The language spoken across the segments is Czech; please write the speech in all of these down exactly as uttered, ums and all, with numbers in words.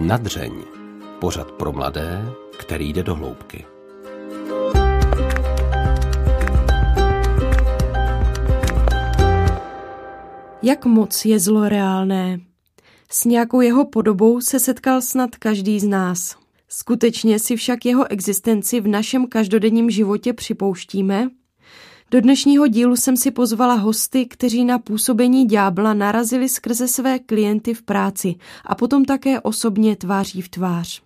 Nadřeň. Pořad pro mladé, který jde do hloubky. Jak moc je zlo reálné? S nějakou jeho podobou se setkal snad každý z nás. Skutečně si však jeho existenci v našem každodenním životě připouštíme? Do dnešního dílu jsem si pozvala hosty, kteří na působení ďábla narazili skrze své klienty v práci a potom také osobně tváří v tvář.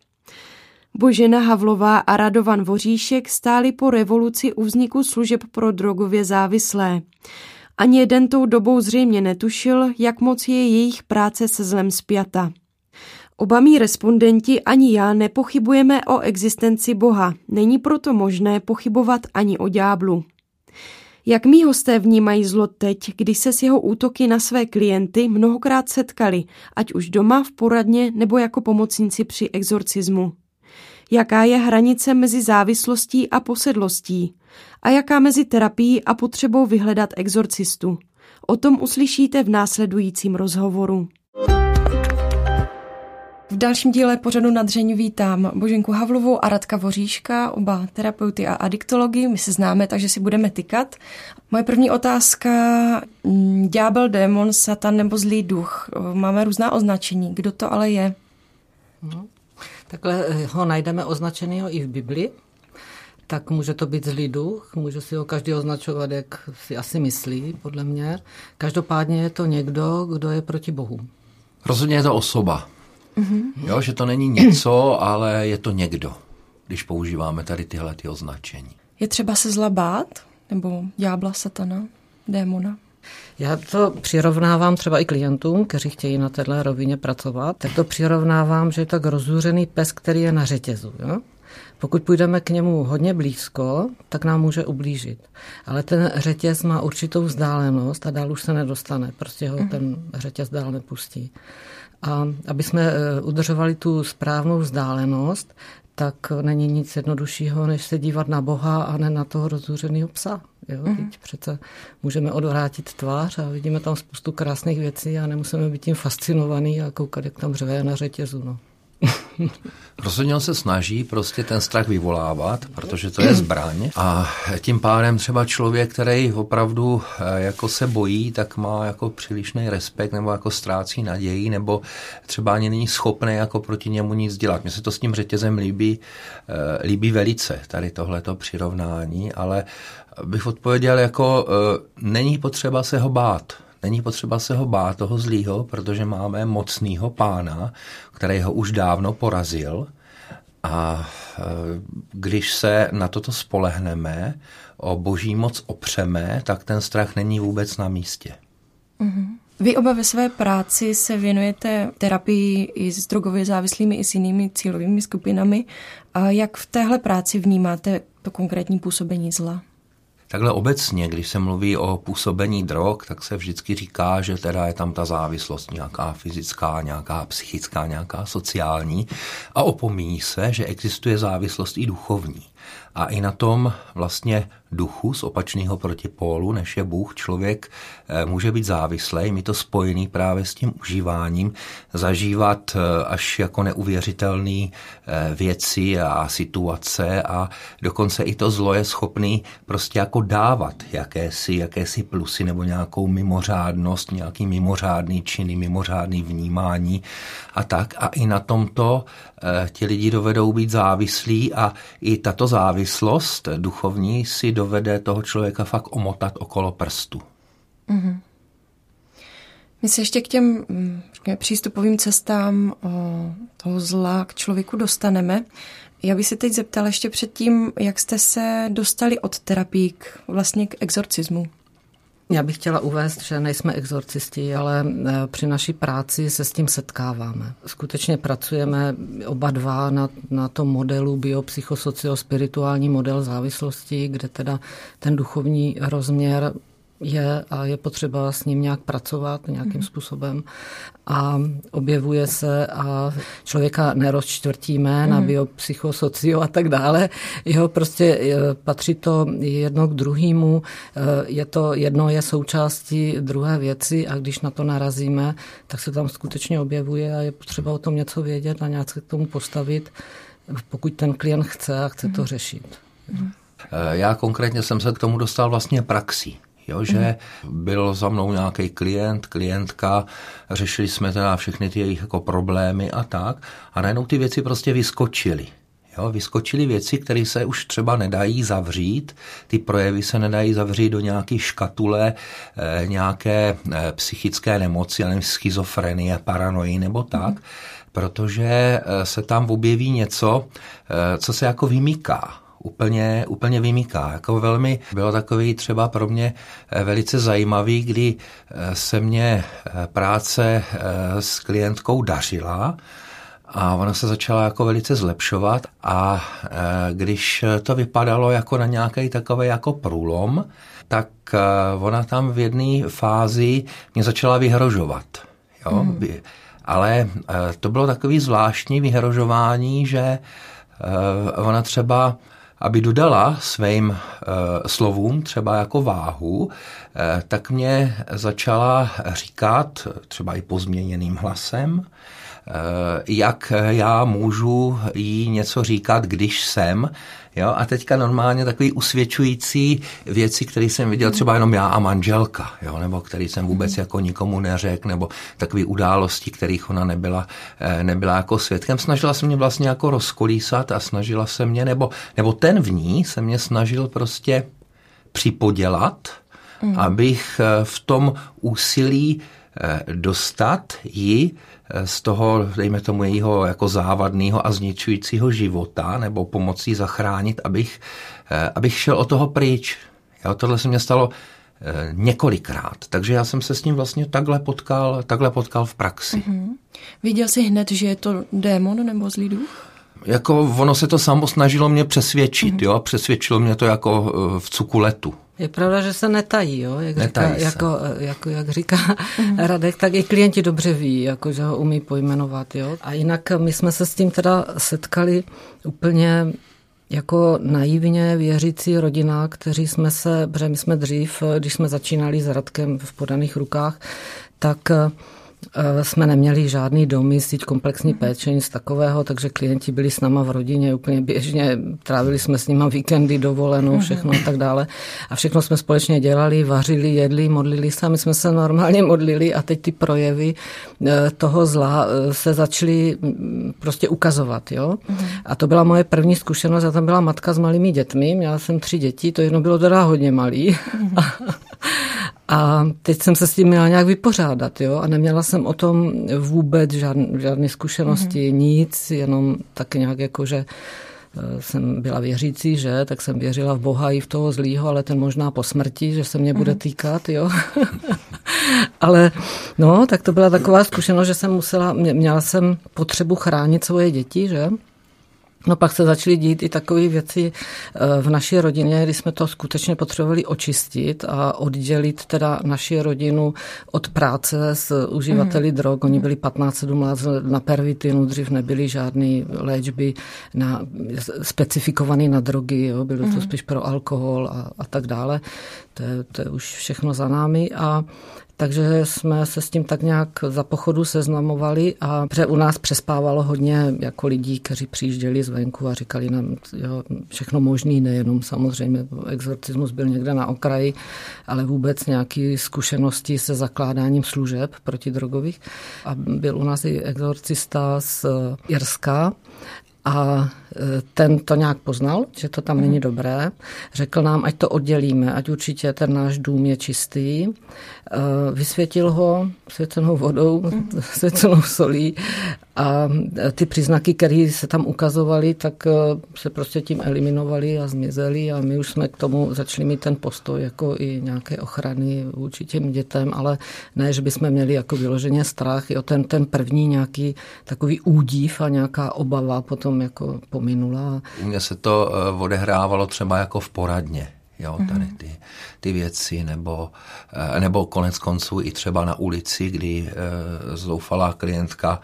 Božena Havlová a Radovan Voříšek stáli po revoluci u vzniku služeb pro drogově závislé. Ani jeden tou dobou zřejmě netušil, jak moc je jejich práce se zlem spjata. Oba mí respondenti ani já nepochybujeme o existenci Boha, není proto možné pochybovat ani o ďáblu. Jak mí hosté vnímají zlo teď, když se s jeho útoky na své klienty mnohokrát setkali, ať už doma, v poradně nebo jako pomocníci při exorcismu? Jaká je hranice mezi závislostí a posedlostí? A jaká mezi terapií a potřebou vyhledat exorcistu? O tom uslyšíte v následujícím rozhovoru. V dalším díle pořadu Nadřeň vítám Boženku Havlovou a Radka Voříška, oba terapeuty a adiktologi. My se známe, takže si budeme tykat. Moje první otázka, ďábel, démon, satan nebo zlý duch. Máme různá označení. Kdo to ale je? No, takhle ho najdeme označenýho i v Bibli. Tak může to být zlý duch, může si ho každý označovat, jak si asi myslí, podle mě. Každopádně je to někdo, kdo je proti Bohu. Rozhodně je to osoba. Mm-hmm. Jo, že to není něco, ale je to někdo, když používáme tady tyhle ty označení. Je třeba se zla bát? Nebo ďábla, satana, démona? Já to přirovnávám třeba i klientům, kteří chtějí na téhle rovině pracovat, tak to přirovnávám, že je tak rozzuřený pes, který je na řetězu. Jo? Pokud půjdeme k němu hodně blízko, tak nám může ublížit. Ale ten řetěz má určitou vzdálenost a dál už se nedostane. Prostě ho mm-hmm. ten řetěz dál nepustí. A aby jsme udržovali tu správnou vzdálenost, tak není nic jednoduššího, než se dívat na Boha a ne na toho rozzuřeného psa. Jo? Mm-hmm. Teď přece můžeme odvrátit tvář a vidíme tam spoustu krásných věcí a nemusíme být tím fascinovaný a koukat, jak tam řve na řetězu. No. Rozhodně on se snaží prostě ten strach vyvolávat, protože to je zbraň a tím pádem třeba člověk, který opravdu jako se bojí, tak má jako přílišný respekt nebo jako ztrácí naději nebo třeba ani není schopný jako proti němu nic dělat. Mně se to s tím řetězem líbí, líbí velice tady tohleto přirovnání, ale bych odpověděl jako není potřeba se ho bát. Není potřeba se ho bát toho zlýho, protože máme mocnýho pána, který ho už dávno porazil a když se na toto spolehneme, o boží moc opřeme, tak ten strach není vůbec na místě. Mm-hmm. Vy oba ve své práci se věnujete terapii i s drogově závislými, i s jinými cílovými skupinami. A jak v téhle práci vnímáte to konkrétní působení zla? Takhle obecně, když se mluví o působení drog, tak se vždycky říká, že teda je tam ta závislost nějaká fyzická, nějaká psychická, nějaká sociální a opomíní se, že existuje závislost i duchovní. A i na tom vlastně duchu z opačného protipólu, než je Bůh, člověk může být závislý. My to spojený právě s tím užíváním, zažívat až jako neuvěřitelné věci a situace a dokonce i to zlo je schopný prostě jako dávat jakési, jakési plusy nebo nějakou mimořádnost, nějaký mimořádný činy, mimořádný vnímání a tak. A i na tomto ti lidi dovedou být závislí a i tato závislost duchovní si dovede toho člověka fakt omotat okolo prstu. Mm-hmm. My se ještě k těm řekněme, přístupovým cestám o, toho zla k člověku dostaneme. Já bych se teď zeptala ještě předtím, jak jste se dostali od terapii k, vlastně k exorcismu. Já bych chtěla uvést, že nejsme exorcisti, ale při naší práci se s tím setkáváme. Skutečně pracujeme oba dva na, na tom modelu biopsychosociospirituální model závislosti, kde teda ten duchovní rozměr je a je potřeba s ním nějak pracovat nějakým způsobem a objevuje se a člověka nerozčtvrtíme na biopsychosocio a tak dále. Jo, prostě patří to jedno k druhému, je to, jedno je součástí druhé věci a když na to narazíme, tak se tam skutečně objevuje a je potřeba o tom něco vědět a nějak se k tomu postavit, pokud ten klient chce a chce to řešit. Já konkrétně jsem se k tomu dostal vlastně praxí. Jo, že byl za mnou nějaký klient, klientka, řešili jsme teda všechny ty jejich jako problémy a tak a najednou ty věci prostě vyskočily. Jo, vyskočily věci, které se už třeba nedají zavřít, ty projevy se nedají zavřít do nějaké škatule, eh, nějaké eh, psychické nemoci, nevím, schizofrenie, paranoji nebo tak, protože eh, se tam objeví něco, eh, co se jako vymýká. Úplně, úplně vymýká. Jako velmi bylo takový třeba pro mě velice zajímavý, kdy se mě práce s klientkou dařila a ona se začala jako velice zlepšovat a když to vypadalo jako na nějaký takový jako průlom, tak ona tam v jedné fázi mě začala vyhrožovat. Jo? Hmm. Ale to bylo takový zvláštní vyhrožování, že ona třeba aby dodala svým uh, slovům třeba jako váhu, uh, tak mě začala říkat, třeba i pozměněným hlasem, uh, jak já můžu jí něco říkat, když jsem. Jo? A teďka normálně takový usvědčující věci, které jsem viděl třeba jenom já a manželka, jo? Nebo který jsem vůbec jako nikomu neřekl, nebo takový události, kterých ona nebyla, nebyla jako svědkem. Snažila se mě vlastně jako rozkolísat a snažila se mě, nebo, nebo ten v ní se mě snažil prostě připodělat, mm. abych v tom úsilí dostat ji z toho, dejme tomu, jejího jako závadného a zničujícího života, nebo pomocí zachránit, abych, abych šel od toho pryč. Jo, tohle se mě stalo několikrát, takže já jsem se s ním vlastně takhle potkal, takhle potkal v praxi. Mm-hmm. Viděl jsi hned, že je to démon nebo zlý duch? Jako ono se to samo snažilo mě přesvědčit, mm-hmm. jo, přesvědčilo mě to jako v cukuletu. Je pravda, že se netají, jo? Jak, netají říká, se. Jako, jako, jak říká mm-hmm. Radek, tak i klienti dobře ví, jako, že ho umí pojmenovat. Jo? A jinak my jsme se s tím teda setkali úplně jako naivně věřící rodina, kteří jsme se, protože my jsme dřív, když jsme začínali s Radkem v Podaných rukách, tak jsme neměli žádný domy, síť komplexní péče, nic takového, takže klienti byli s náma v rodině úplně běžně, trávili jsme s nima víkendy, dovolenou, všechno a tak dále. A všechno jsme společně dělali, vařili, jedli, modlili se, my jsme se normálně modlili a teď ty projevy toho zla se začaly prostě ukazovat. Jo? A to byla moje první zkušenost, já tam byla matka s malými dětmi, měla jsem tři děti, to jedno bylo teda hodně malý. A teď jsem se s tím měla nějak vypořádat, jo, a neměla jsem o tom vůbec žádný, žádné zkušenosti, mm-hmm. nic, jenom tak nějak jako, že jsem byla věřící, že, tak jsem věřila v Boha i v toho zlýho, ale ten možná po smrti, že se mě mm-hmm. bude týkat, jo. Ale no, tak to byla taková zkušenost, že jsem musela, měla jsem potřebu chránit svoje děti, že. No pak se začaly dít i takové věci v naší rodině, kdy jsme to skutečně potřebovali očistit a oddělit teda naši rodinu od práce s uživateli mm. drog. Oni byli patnáct sedmnáct let na pervitinu, dřív nebyly žádné léčby na, specifikované na drogy, jo, bylo to spíš pro alkohol a, a tak dále. To je, to je už všechno za námi a takže jsme se s tím tak nějak za pochodu seznamovali a protože u nás přespávalo hodně jako lidí, kteří přijížděli zvenku a říkali nám jo, všechno možný, nejenom samozřejmě exorcismus byl někde na okraji, ale vůbec nějaké zkušenosti se zakládáním služeb protidrogových. A byl u nás i exorcista z Irska a ten to nějak poznal, že to tam není dobré. Řekl nám, ať to oddělíme, ať určitě ten náš dům je čistý. Vysvětil ho svěcenou vodou, svěcenou solí a ty příznaky, které se tam ukazovaly, tak se prostě tím eliminovaly a zmizely a my už jsme k tomu začali mít ten postoj jako i nějaké ochrany vůči těm dětem, ale ne, že bychom měli jako vyloženě strach. Jo, ten, ten první nějaký takový údiv a nějaká obava potom jako pominula. U mě se to odehrávalo třeba jako v poradně. jo, tady ty, ty věci, nebo, nebo konec konců i třeba na ulici, kdy zoufalá klientka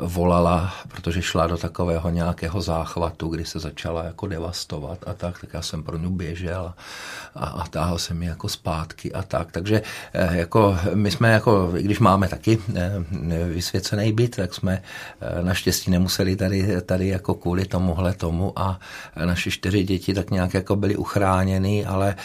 volala, protože šla do takového nějakého záchvatu, kdy se začala jako devastovat a tak, tak já jsem pro ní běžel a, a táhl jsem ji jako zpátky a tak. Takže jako my jsme, jako, když máme taky vysvěcený byt, tak jsme naštěstí nemuseli tady, tady jako kvůli tomuhle tomu a naši čtyři děti tak nějak jako byly uchráněny, ale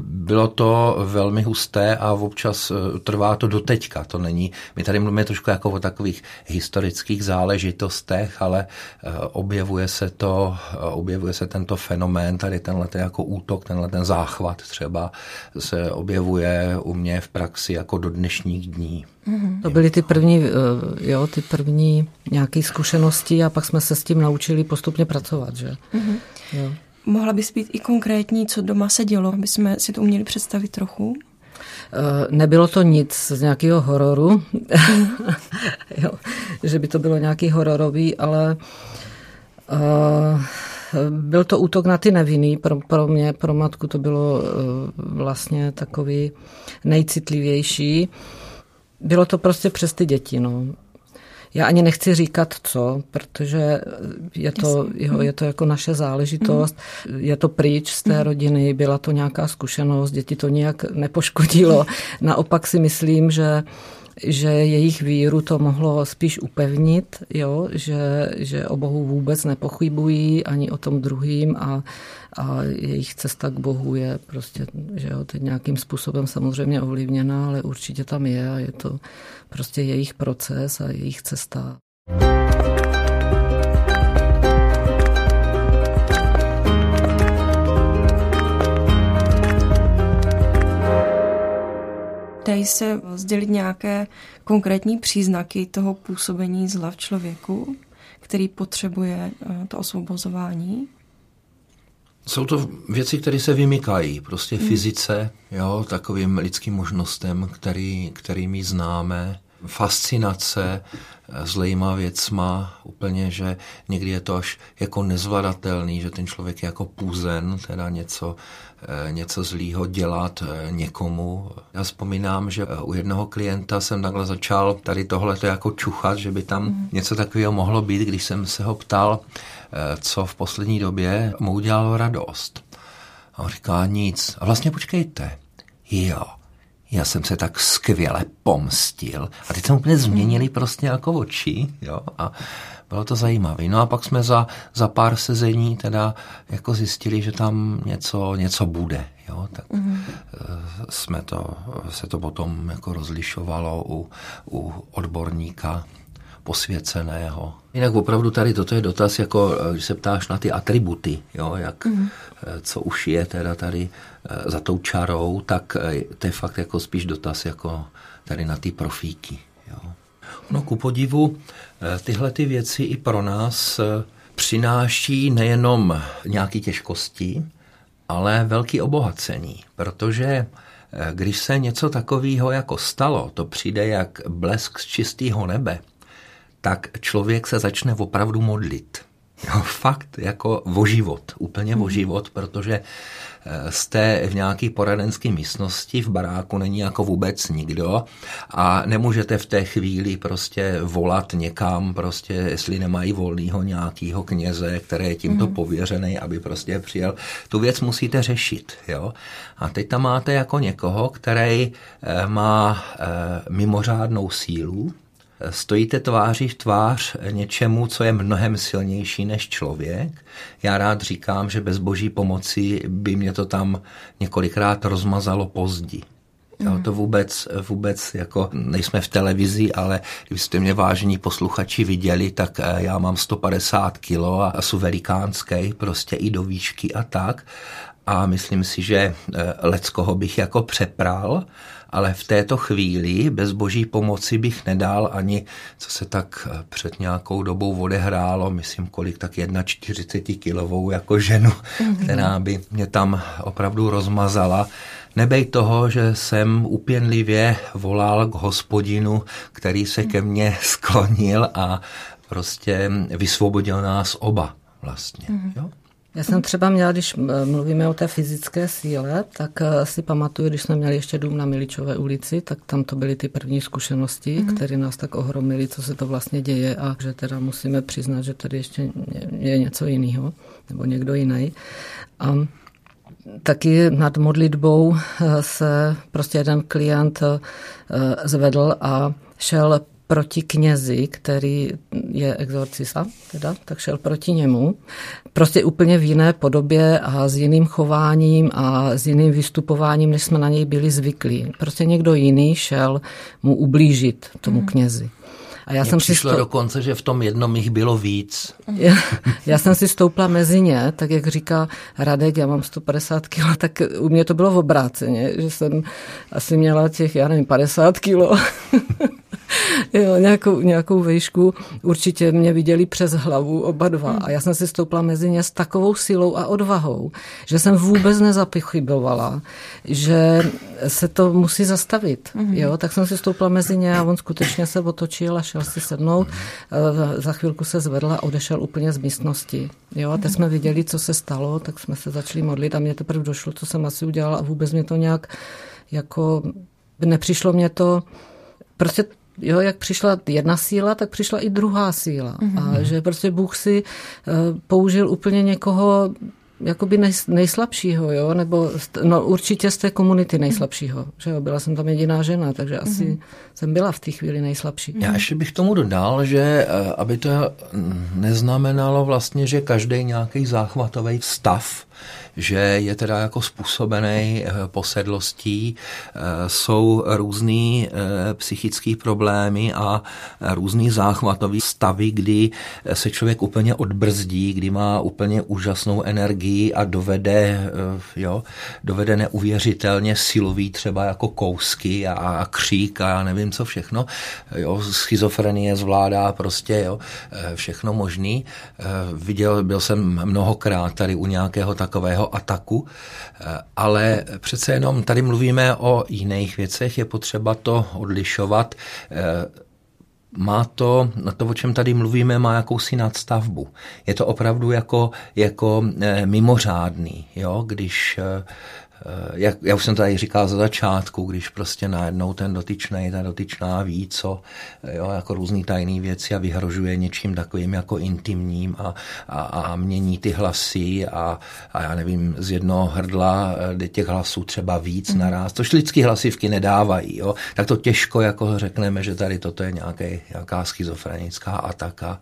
bylo to velmi husté a občas trvá to do teďka. To není, my tady mluvíme trošku jako o takových historických záležitostech, ale objevuje se to, objevuje se tento fenomén, tady tenhle ten jako útok, tenhle ten záchvat třeba se objevuje u mě v praxi jako do dnešních dní. Mm-hmm. To byly ty první, jo, ty první nějaké zkušenosti a pak jsme se s tím naučili postupně pracovat, že? Mm-hmm. Jo. Mohla bys být i konkrétní, co doma se dělo, aby jsme si to uměli představit trochu? Nebylo to nic z nějakého hororu, jo, že by to bylo nějaký hororový, ale uh, byl to útok na ty nevinný. Pro, pro mě, pro matku to bylo uh, vlastně takový nejcitlivější. Bylo to prostě přes ty děti, no. Já ani nechci říkat co, protože je to, jo, je to jako naše záležitost, mm. je to pryč z té rodiny, byla to nějaká zkušenost, děti to nějak nepoškodilo. Naopak si myslím, že, že jejich víru to mohlo spíš upevnit, jo, že, že o Bohu vůbec nepochybují ani o tom druhým a, a jejich cesta k Bohu je prostě, že jo, teď nějakým způsobem samozřejmě ovlivněná, ale určitě tam je a je to prostě jejich proces a jejich cesta. Dají se sdělit nějaké konkrétní příznaky toho působení zla v člověku, který potřebuje to osvobozování? Jsou to věci, které se vymykají prostě hmm. fyzice, jo, takovým lidským možnostem, který, kterými známe. Fascinace zlejma věcma, úplně, že někdy je to až jako nezvladatelný, že ten člověk je jako půzen, teda něco, něco zlýho dělat někomu. Já vzpomínám, že u jednoho klienta jsem takhle začal tady tohleto jako čuchat, že by tam mm. něco takového mohlo být, když jsem se ho ptal, co v poslední době mu udělalo radost. A on říká nic. A vlastně počkejte. Jo. Já jsem se tak skvěle pomstil a teď jsme úplně změnili prostě jako oči, jo, a bylo to zajímavé. No a pak jsme za, za pár sezení teda jako zjistili, že tam něco, něco bude, jo, tak mm-hmm. jsme to, se to potom jako rozlišovalo u, u odborníka posvěceného. Jinak opravdu tady toto je dotaz, jako když se ptáš na ty atributy, jo, jak, mm. co už je teda tady za tou čarou, tak to je fakt jako spíš dotaz jako tady na ty profíky. Jo. No ku podivu, tyhle ty věci i pro nás přináší nejenom nějaké těžkosti, ale velké obohacení, protože když se něco takového jako stalo, to přijde jak blesk z čistého nebe, tak člověk se začne opravdu modlit. No, fakt jako o život, úplně o život, protože jste v nějaké poradenské místnosti, v baráku není jako vůbec nikdo a nemůžete v té chvíli prostě volat někam, prostě jestli nemají volného nějakého kněze, který je tímto pověřený, aby prostě přijel. Tu věc musíte řešit, jo. A teď tam máte jako někoho, který má mimořádnou sílu, stojíte tváří v tvář něčemu, co je mnohem silnější než člověk. Já rád říkám, že bez boží pomoci by mě to tam několikrát rozmazalo pozdí. Jo, to vůbec, vůbec jako nejsme v televizi, ale kdybyste mě vážení posluchači viděli, tak já mám sto padesát kilo a jsou velikánský, prostě i do výšky a tak. A myslím si, že leckoho bych jako přepral, ale v této chvíli bez boží pomoci bych nedal ani, co se tak před nějakou dobou odehrálo, myslím kolik, tak čtyřicet jedna kilovou jako ženu, mm-hmm. která by mě tam opravdu rozmazala. Nebej toho, že jsem upěnlivě volal k Hospodinu, který se ke mně sklonil a prostě vysvobodil nás oba vlastně, mm-hmm. jo? Já jsem třeba měla, když mluvíme o té fyzické síle, tak si pamatuju, když jsme měli ještě dům na Miličové ulici, tak tam to byly ty první zkušenosti, mm-hmm. které nás tak ohromily, co se to vlastně děje a že teda musíme přiznat, že tady ještě je něco jiného nebo někdo jiný. A taky nad modlitbou se prostě jeden klient zvedl a šel proti knězi, který je exorcista, teda, tak šel proti němu. Prostě úplně v jiné podobě a s jiným chováním a s jiným vystupováním, než jsme na něj byli zvyklí. Prostě někdo jiný šel mu ublížit tomu knězi. A já Mně jsem přišlo si sto... dokonce, že v tom jednom jich bylo víc. Já, já jsem si stoupla mezi ně, tak jak říká Radek, já mám sto padesát kilo, tak u mě to bylo v obráceně, že jsem asi měla těch, já nevím, padesát kilo, jo, nějakou, nějakou vejšku. Určitě mě viděli přes hlavu oba dva a já jsem si stoupla mezi ně s takovou silou a odvahou, že jsem vůbec nezapochybovala, že se to musí zastavit. Jo, tak jsem si stoupla mezi ně a on skutečně se otočil a šel si sednout, za chvilku se zvedl a odešel úplně z místnosti. Jo, a teď jsme viděli, co se stalo, tak jsme se začali modlit a mě teprve došlo, co jsem asi udělala a vůbec mě to nějak, jako nepřišlo mě to, prostě jo, jak přišla jedna síla, tak přišla i druhá síla. Mm-hmm. A že prostě Bůh si uh, použil úplně někoho jakoby nej, nejslabšího, jo, nebo no, určitě z té komunity nejslabšího, že jo, byla jsem tam jediná žena, takže asi mm-hmm. jsem byla v té chvíli nejslabší. Já ještě bych tomu dodal, že aby to neznamenalo vlastně, že každý nějaký záchvatový stav, že je teda jako způsobený posedlostí, jsou různý psychické problémy a různý záchvatový stavy, kdy se člověk úplně odbrzdí, kdy má úplně úžasnou energii a dovede, jo, dovede neuvěřitelně silový třeba jako kousky a křík a já nevím co všechno, jo, schizofrenie zvládá prostě, jo, všechno možný. Viděl, byl jsem mnohokrát tady u nějakého takového ataku, ale přece jenom tady mluvíme o jiných věcech, je potřeba to odlišovat. Má to, to, o čem tady mluvíme, má jakousi nadstavbu. Je to opravdu jako, jako mimořádný, jo? Když Jak, já už jsem tady říkal za začátku, když prostě najednou ten dotyčnej, ta dotyčná ví, co, jo, jako různý tajný věci a vyhrožuje něčím takovým jako intimním a, a, a mění ty hlasy a, a já nevím, z jednoho hrdla těch hlasů třeba víc naraz, což lidský hlasivky nedávají, jo, tak to těžko jako řekneme, že tady toto je nějaký, nějaká schizofrenická ataka.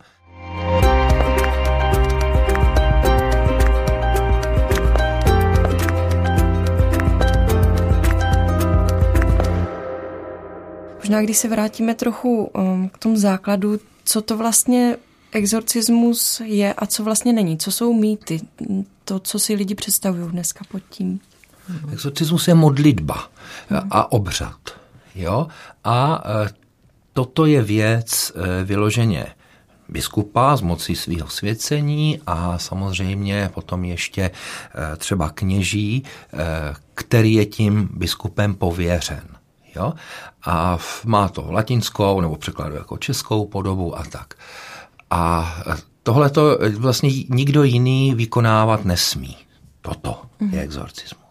Možná, když se vrátíme trochu k tomu základu, co to vlastně exorcismus je a co vlastně není, co jsou mýty, to, co si lidi představují dneska pod tím. Exorcismus je modlitba a obřad. Jo? A toto je věc vyloženě biskupa z moci svého svěcení a samozřejmě potom ještě třeba kněží, který je tím biskupem pověřen. Jo? A má to latinskou nebo překladu jako českou podobu a tak. A tohle to vlastně nikdo jiný vykonávat nesmí. Toto mm. je exorcismus.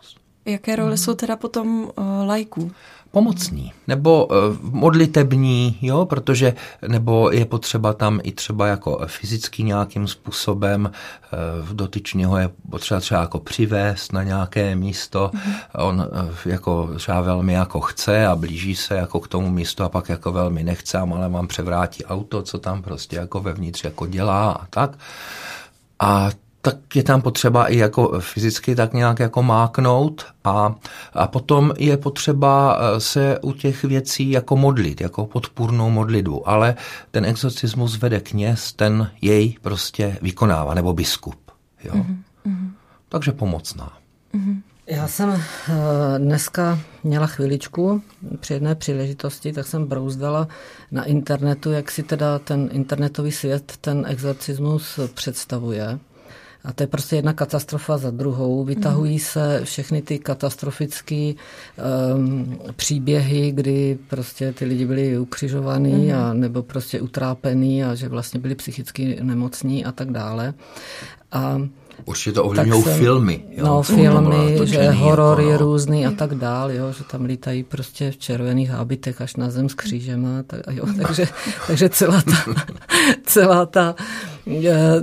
Jaké role mm. jsou teda potom uh, laiků? Pomocní, nebo modlitební, jo, protože, nebo je potřeba tam i třeba jako fyzicky nějakým způsobem, dotyčného je potřeba třeba jako přivést na nějaké místo, on jako třeba velmi jako chce a blíží se jako k tomu místu a pak jako velmi nechce a ale vám převrátí auto, co tam prostě jako vevnitř jako dělá a tak. A tak je tam potřeba i jako fyzicky tak nějak jako máknout a, a potom je potřeba se u těch věcí jako modlit, jako podpůrnou modlitbu, ale ten exorcismus vede kněz, ten jej prostě vykonává, nebo biskup. Jo? Mm-hmm. Takže pomocná. Mm-hmm. Já jsem dneska měla chviličku při jedné příležitosti, tak jsem brouzdala na internetu, jak si teda ten internetový svět ten exorcismus představuje. A to je prostě jedna katastrofa za druhou. Vytahují se všechny ty katastrofické um, příběhy, kdy prostě ty lidi byli ukřižovaní a nebo prostě utrápení a že vlastně byli psychicky nemocní a tak dále. A Určitě to ovlivňují filmy. Jo? No, filmy, to že horor je jako, no. různý a tak dál, jo, že tam lítají prostě v červených hábitech až na zem s křížema, tak, jo, takže, takže celá ta, celá ta,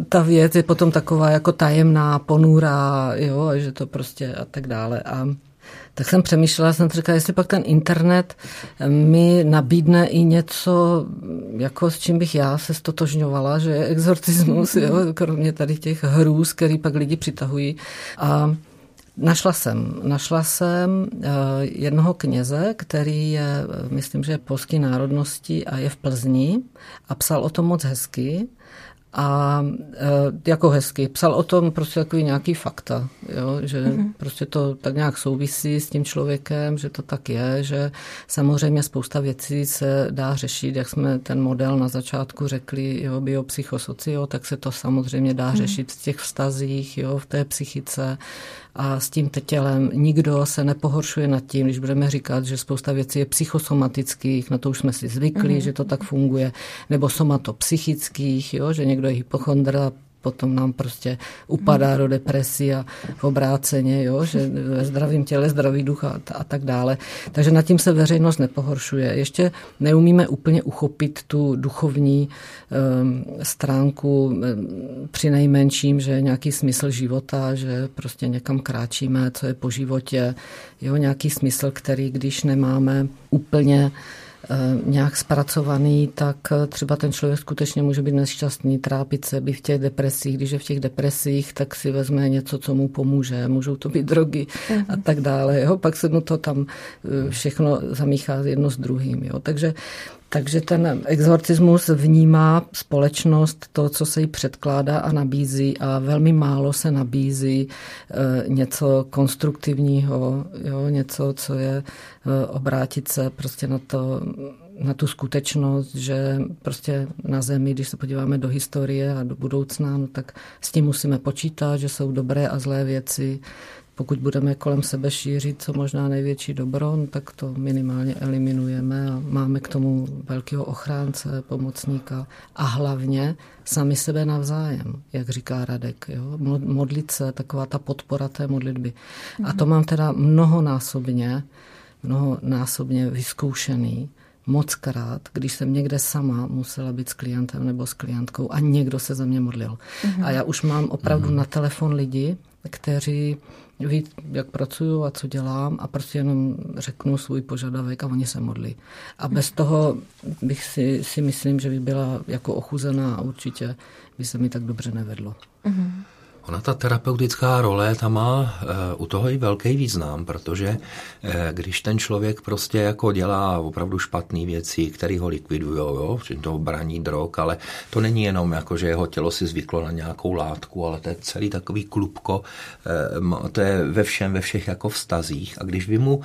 ta věc je potom taková jako tajemná, ponurá, jo, a že to prostě a tak dále. A tak jsem přemýšlela, jsem říkala, jestli pak ten internet mi nabídne i něco, jako s čím bych já se stotožňovala, že je exorcismus, jo, kromě tady těch hrůz, který pak lidi přitahují. A našla jsem, našla jsem jednoho kněze, který je, myslím, že je polské národnosti a je v Plzni a psal o tom moc hezky. A jako hezky. Psal o tom prostě takový nějaký fakta, jo? Že mm-hmm. prostě to tak nějak souvisí s tím člověkem, že to tak je, že samozřejmě spousta věcí se dá řešit, jak jsme ten model na začátku řekli, jo, biopsychosocio, tak se to samozřejmě dá mm-hmm. řešit v těch vztazích, jo, v té psychice a s tím tělem. Nikdo se nepohoršuje nad tím, když budeme říkat, že spousta věcí je psychosomatických, na to už jsme si zvykli, mm-hmm. že to tak funguje, nebo somatopsychických, jo, že někdo je hypochondra, potom nám prostě upadá do depresí a v obráceně, jo, že ve zdravém těle zdravý duch a, a tak dále. Takže nad tím se veřejnost nepohoršuje. Ještě neumíme úplně uchopit tu duchovní um, stránku um, při nejmenším, že je nějaký smysl života, že prostě někam kráčíme, co je po životě, jo, nějaký smysl, který když nemáme úplně nějak zpracovaný, tak třeba ten člověk skutečně může být nešťastný, trápit se by v těch depresích. Když je v těch depresích, tak si vezme něco, co mu pomůže. Můžou to být drogy uh-huh. a tak dále. Jo? Pak se mu to tam všechno zamíchá jedno s druhým. Jo? Takže, takže ten exorcismus vnímá společnost to, co se jí předkládá a nabízí a velmi málo se nabízí něco konstruktivního, jo? Něco, co je obrátit se prostě na to, na tu skutečnost, že prostě na zemi, když se podíváme do historie a do budoucna, no tak s tím musíme počítat, že jsou dobré a zlé věci. Pokud budeme kolem sebe šířit co možná největší dobro, no tak to minimálně eliminujeme a máme k tomu velkého ochránce, pomocníka a hlavně sami sebe navzájem, jak říká Radek. Jo? Modlit se, taková ta podpora té modlitby. A to mám teda mnohonásobně mnohonásobně vyzkoušený, mockrát, když jsem někde sama musela být s klientem nebo s klientkou a někdo se za mě modlil. Uhum. A já už mám opravdu uhum. na telefon lidi, kteří ví, jak pracuju a co dělám a prostě jenom řeknu svůj požadavek a oni se modlí. A bez toho bych si, si myslím, že by byla jako ochuzená a určitě by se mi tak dobře nevedlo. Uhum. Ona ta terapeutická role, ta má u toho i velký význam, protože když ten člověk prostě jako dělá opravdu špatné věci, které ho likvidujou, že to braní drog, ale to není jenom jako, že jeho tělo si zvyklo na nějakou látku, ale to je celý takový klubko, to je ve všem, ve všech jako vztazích a když vy mu,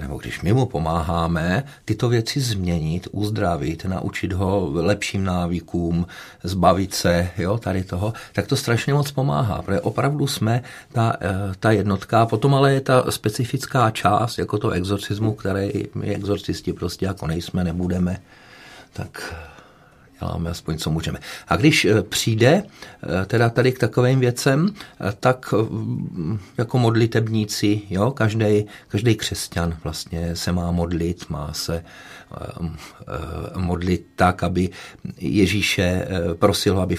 nebo když my mu pomáháme tyto věci změnit, uzdravit, naučit ho lepším návykům, zbavit se, jo, tady toho, tak to strašně moc pomáhá, protože opravdu jsme ta, ta jednotka, potom ale je ta specifická část, jako to exorcismu, které my exorcisti prostě jako nejsme, nebudeme, tak děláme aspoň, co můžeme. A když přijde teda tady k takovým věcem, tak jako modlitebníci, jo, každý, každý křesťan vlastně se má modlit, má se modlit tak, aby Ježíše prosil, aby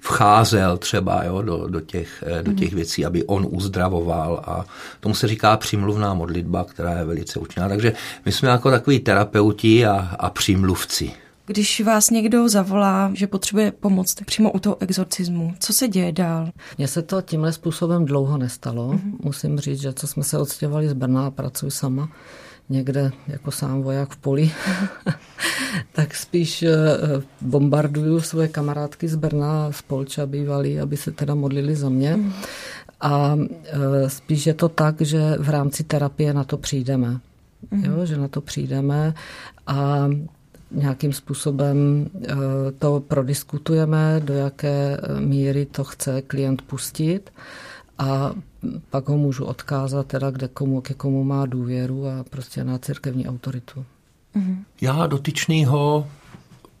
vcházel třeba, jo, do, do, těch, do těch věcí, aby on uzdravoval a tomu se říká přímluvná modlitba, která je velice účinná. Takže my jsme jako takový terapeuti a, a přímluvci. Když vás někdo zavolá, že potřebuje pomoc, tak přímo u toho exorcismu, co se děje dál? Mně se to tímhle způsobem dlouho nestalo. Mm-hmm. Musím říct, že co jsme se odstěhovali z Brna a pracuji sama, někde jako sám voják v poli, tak spíš bombarduju svoje kamarádky z Brna, z Polča bývalý, aby se teda modlili za mě. A spíš je to tak, že v rámci terapie na to přijdeme. Jo, že na to přijdeme a nějakým způsobem to prodiskutujeme, do jaké míry to chce klient pustit. A pak ho můžu odkázat teda kde komu, ke komu má důvěru a prostě na církevní autoritu. Já dotyčnýho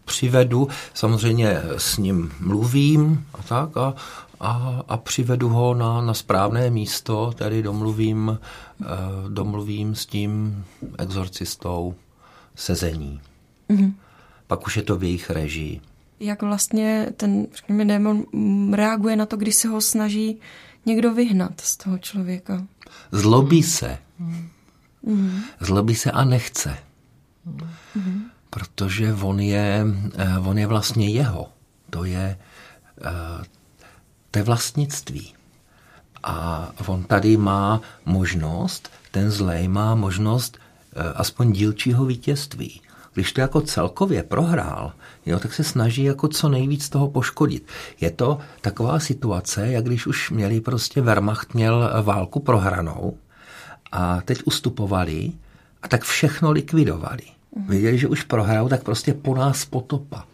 přivedu, samozřejmě s ním mluvím a tak a, a, a přivedu ho na, na správné místo, tedy domluvím, domluvím s tím exorcistou sezení. Mhm. Pak už je to v jejich režii. Jak vlastně ten, řekněme, démon reaguje na to, když se ho snaží někdo vyhnat z toho člověka? Zlobí se. Mm. Zlobí se a nechce. Mm. Protože on je, on je vlastně jeho. To je, to je vlastnictví. A on tady má možnost, ten zlej má možnost aspoň dílčího vítězství. Když to jako celkově prohrál, jo, tak se snaží jako co nejvíc toho poškodit. Je to taková situace, jak když už měli prostě Wehrmacht měl válku prohranou a teď ustupovali a tak všechno likvidovali. Věděli, že už prohrál, tak prostě po nás potopa.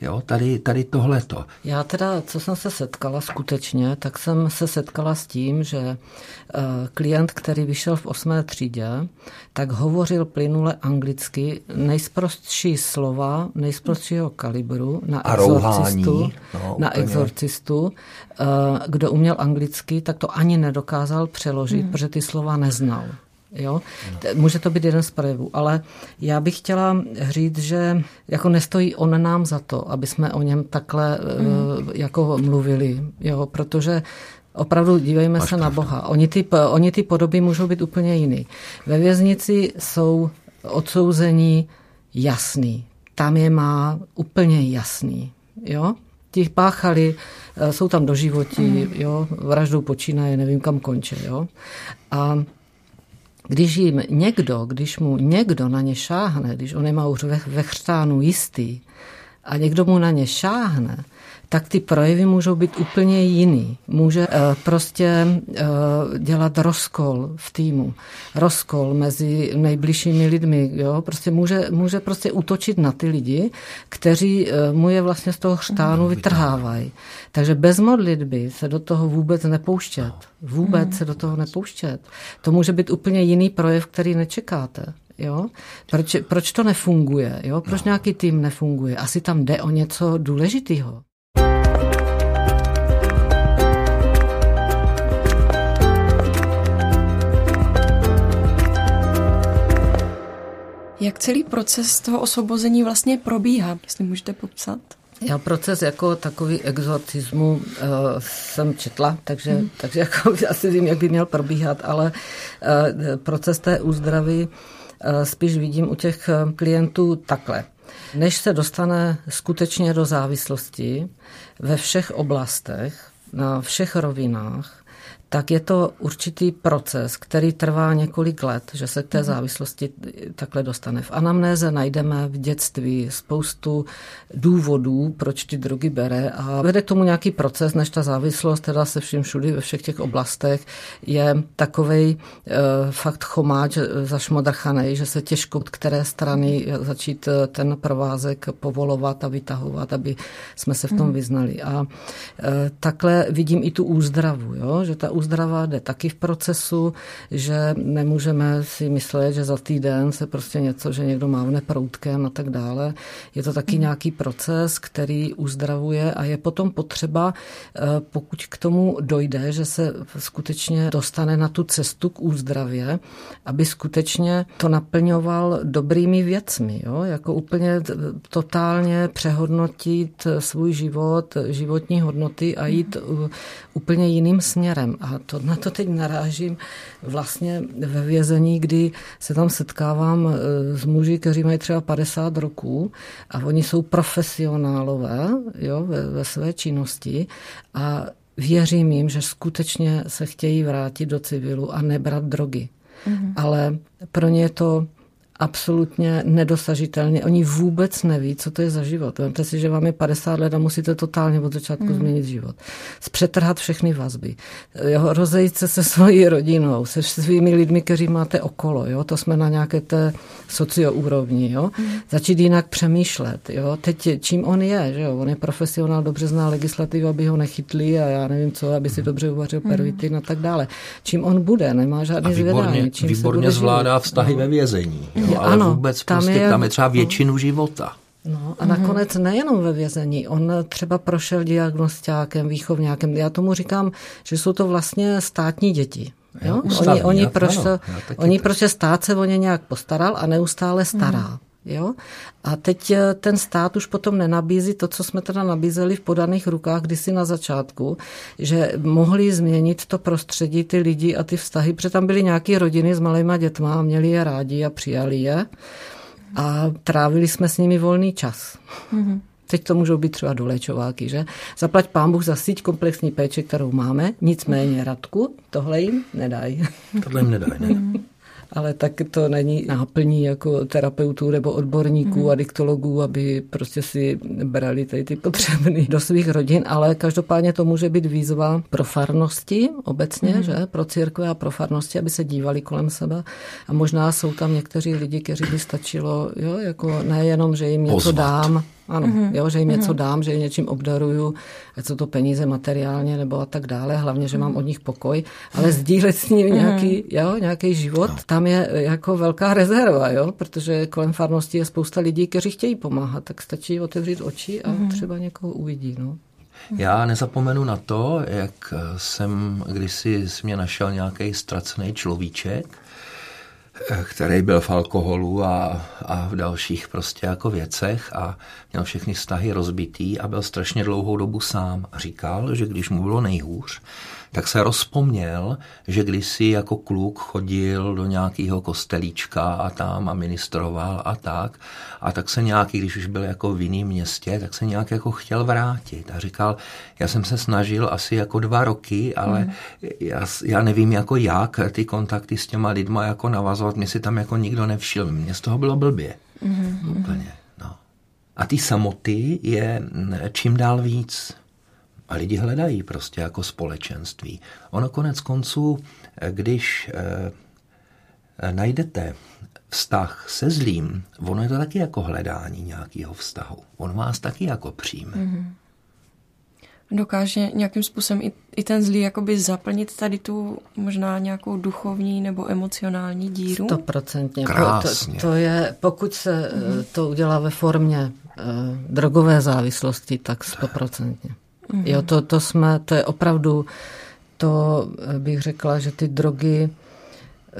Jo, tady, tady tohleto. Já teda, co jsem se setkala skutečně, tak jsem se setkala s tím, že klient, který vyšel v osmé třídě, tak hovořil plynule anglicky, nejsprostší slova, nejsprostšího kalibru na a exorcistu. No, na exorcistu. Kdo uměl anglicky, tak to ani nedokázal přeložit, hmm. protože ty slova neznal. Jo? Může to být jeden z projevů, ale já bych chtěla říct, že jako nestojí on nám za to, aby jsme o něm takhle mm. jako mluvili, jo? Protože opravdu dívejme Až se pravda. na Boha. Oni ty, oni ty podoby můžou být úplně jiný. Ve věznici jsou odsouzení jasný. Tam je má úplně jasný. Jo? Ti páchali, jsou tam doživotí, jo? Vraždou počínaje, nevím kam končí. Jo? A Když jim někdo, když mu někdo na ně šáhne, když on je má už ve, ve chřtánu jistý a někdo mu na ně šáhne, tak ty projevy můžou být úplně jiný. Může e, prostě e, dělat rozkol v týmu, rozkol mezi nejbližšími lidmi. Jo? Prostě může, může prostě útočit na ty lidi, kteří e, mu je vlastně z toho chřtánu vytrhávají. Takže bez modlitby se do toho vůbec nepouštět. Vůbec se do toho nepouštět. To může být úplně jiný projev, který nečekáte. Jo? Proč, proč to nefunguje? Jo? Proč nějaký tým nefunguje? Asi tam jde o něco důležitého. Jak celý proces toho osvobození vlastně probíhá, jestli můžete popsat? Já proces jako takový exorcismu uh, jsem četla, takže, hmm. takže jako asi vím, jak by měl probíhat, ale uh, proces té úzdravy uh, spíš vidím u těch klientů takhle. Než se dostane skutečně do závislosti ve všech oblastech, na všech rovinách, tak je to určitý proces, který trvá několik let, že se k té závislosti takhle dostane. V anamnéze najdeme v dětství spoustu důvodů, proč ty drogy bere a vede k tomu nějaký proces, než ta závislost, teda se vším všudy ve všech těch oblastech, je takovej e, fakt chomáč zašmodrchanej, že se těžko od které strany začít ten provázek povolovat a vytahovat, aby jsme se v tom vyznali. A e, takhle vidím i tu úzdravu, jo? Že ta uzdrava jde taky v procesu, že nemůžeme si myslet, že za týden se prostě něco, že někdo mávne proutkem a tak dále. Je to taky nějaký proces, který uzdravuje a je potom potřeba, pokud k tomu dojde, že se skutečně dostane na tu cestu k úzdravě, aby skutečně to naplňoval dobrými věcmi, jo? Jako úplně totálně přehodnotit svůj život, životní hodnoty a jít úplně jiným směrem. A to, na to teď narážím vlastně ve vězení, kdy se tam setkávám s muži, kteří mají třeba padesát roků a oni jsou profesionálové, jo, ve, ve své činnosti a věřím jim, že skutečně se chtějí vrátit do civilu a nebrat drogy. Mhm. Ale pro ně je to absolutně nedosažitelné. Oni vůbec neví, co to je za život. Vemte si, že vám je padesát let a musíte totálně od začátku mm. změnit život. Zpřetrhat všechny vazby. Jo, rozejít se se svojí rodinou, se svými lidmi, kteří máte okolo. Jo? To jsme na nějaké té socioúrovni. Jo? Mm. Začít jinak přemýšlet. Jo? Teď čím on je? Že jo? On je profesionál, dobře zná legislativu, aby ho nechytli a já nevím co, aby si dobře uvařil pervitin mm. a tak dále. Čím on bude? Nemá žádný zvědání. Výborně zvládá vztahy ve vězení. No, ale ano, vůbec tam, prostě, je, tam je třeba většinu života. No a nakonec nejenom ve vězení. On třeba prošel diagnostákem, výchovňákem. Já tomu říkám, že jsou to vlastně státní děti. Jo? Oni, oni, prošel, oni prostě stát se o ně nějak postaral a neustále stará. Hmm. Jo? A teď ten stát už potom nenabízí to, co jsme teda nabízeli v podaných rukách kdysi na začátku, že mohli změnit to prostředí, ty lidi a ty vztahy, protože tam byly nějaké rodiny s malejma dětma a měli je rádi a přijali je a trávili jsme s nimi volný čas. Mm-hmm. Teď to můžou být třeba doléčováky, že? Zaplať pán Bůh za síť komplexní péče, kterou máme, nicméně Radku, tohle jim nedají. Tohle jim nedají, ne? Ale tak to není náplní jako terapeutů nebo odborníků mm. a diktologů, aby prostě si brali tady ty potřebné do svých rodin, ale každopádně to může být výzva pro farnosti obecně, mm. že? Pro církve a pro farnosti, aby se dívali kolem sebe a možná jsou tam někteří lidi, kteří by stačilo, jo, jako nejenom, že jim něco Pozvat. dám, ano, mm-hmm. jo, že jim něco mm-hmm. dám, že jim něčím obdaruju, ať jsou to peníze materiálně nebo a tak dále, hlavně, že mám od nich pokoj, ale sdílet s ním nějaký, jo, nějaký život, tam je jako velká rezerva, jo, protože kolem farnosti je spousta lidí, kteří chtějí pomáhat, tak stačí otevřít oči a mm-hmm. třeba někoho uvidí, no. Já nezapomenu na to, jak jsem kdysi si mě našel nějaký ztracený človíček, který byl v alkoholu a, a v dalších prostě jako věcech a měl všechny vztahy rozbitý a byl strašně dlouhou dobu sám. A říkal, že když mu bylo nejhůř, tak se rozpomněl, že kdysi jako kluk chodil do nějakého kostelíčka a tam a ministroval a tak. A tak se nějaký, když už byl jako v jiném městě, tak se nějak jako chtěl vrátit. A říkal, já jsem se snažil asi jako dva roky, ale mm. já, já nevím jako jak ty kontakty s těma lidma jako navazovat. Mě si tam jako nikdo nevšil. Mně z toho bylo blbě. Mm. Úplně, no. A ty samoty je čím dál víc. A lidi hledají prostě jako společenství. Ono konec konců, když eh, najdete vztah se zlým, ono je to taky jako hledání nějakého vztahu. On vás taky jako přijme. Mm-hmm. Dokáže nějakým způsobem i, i ten zlý jakoby zaplnit tady tu možná nějakou duchovní nebo emocionální díru? Stoprocentně. Krásně. To, to je, pokud se mm-hmm. to udělá ve formě eh, drogové závislosti, tak stoprocentně. Jo, to, to jsme, to je opravdu, to bych řekla, že ty drogy,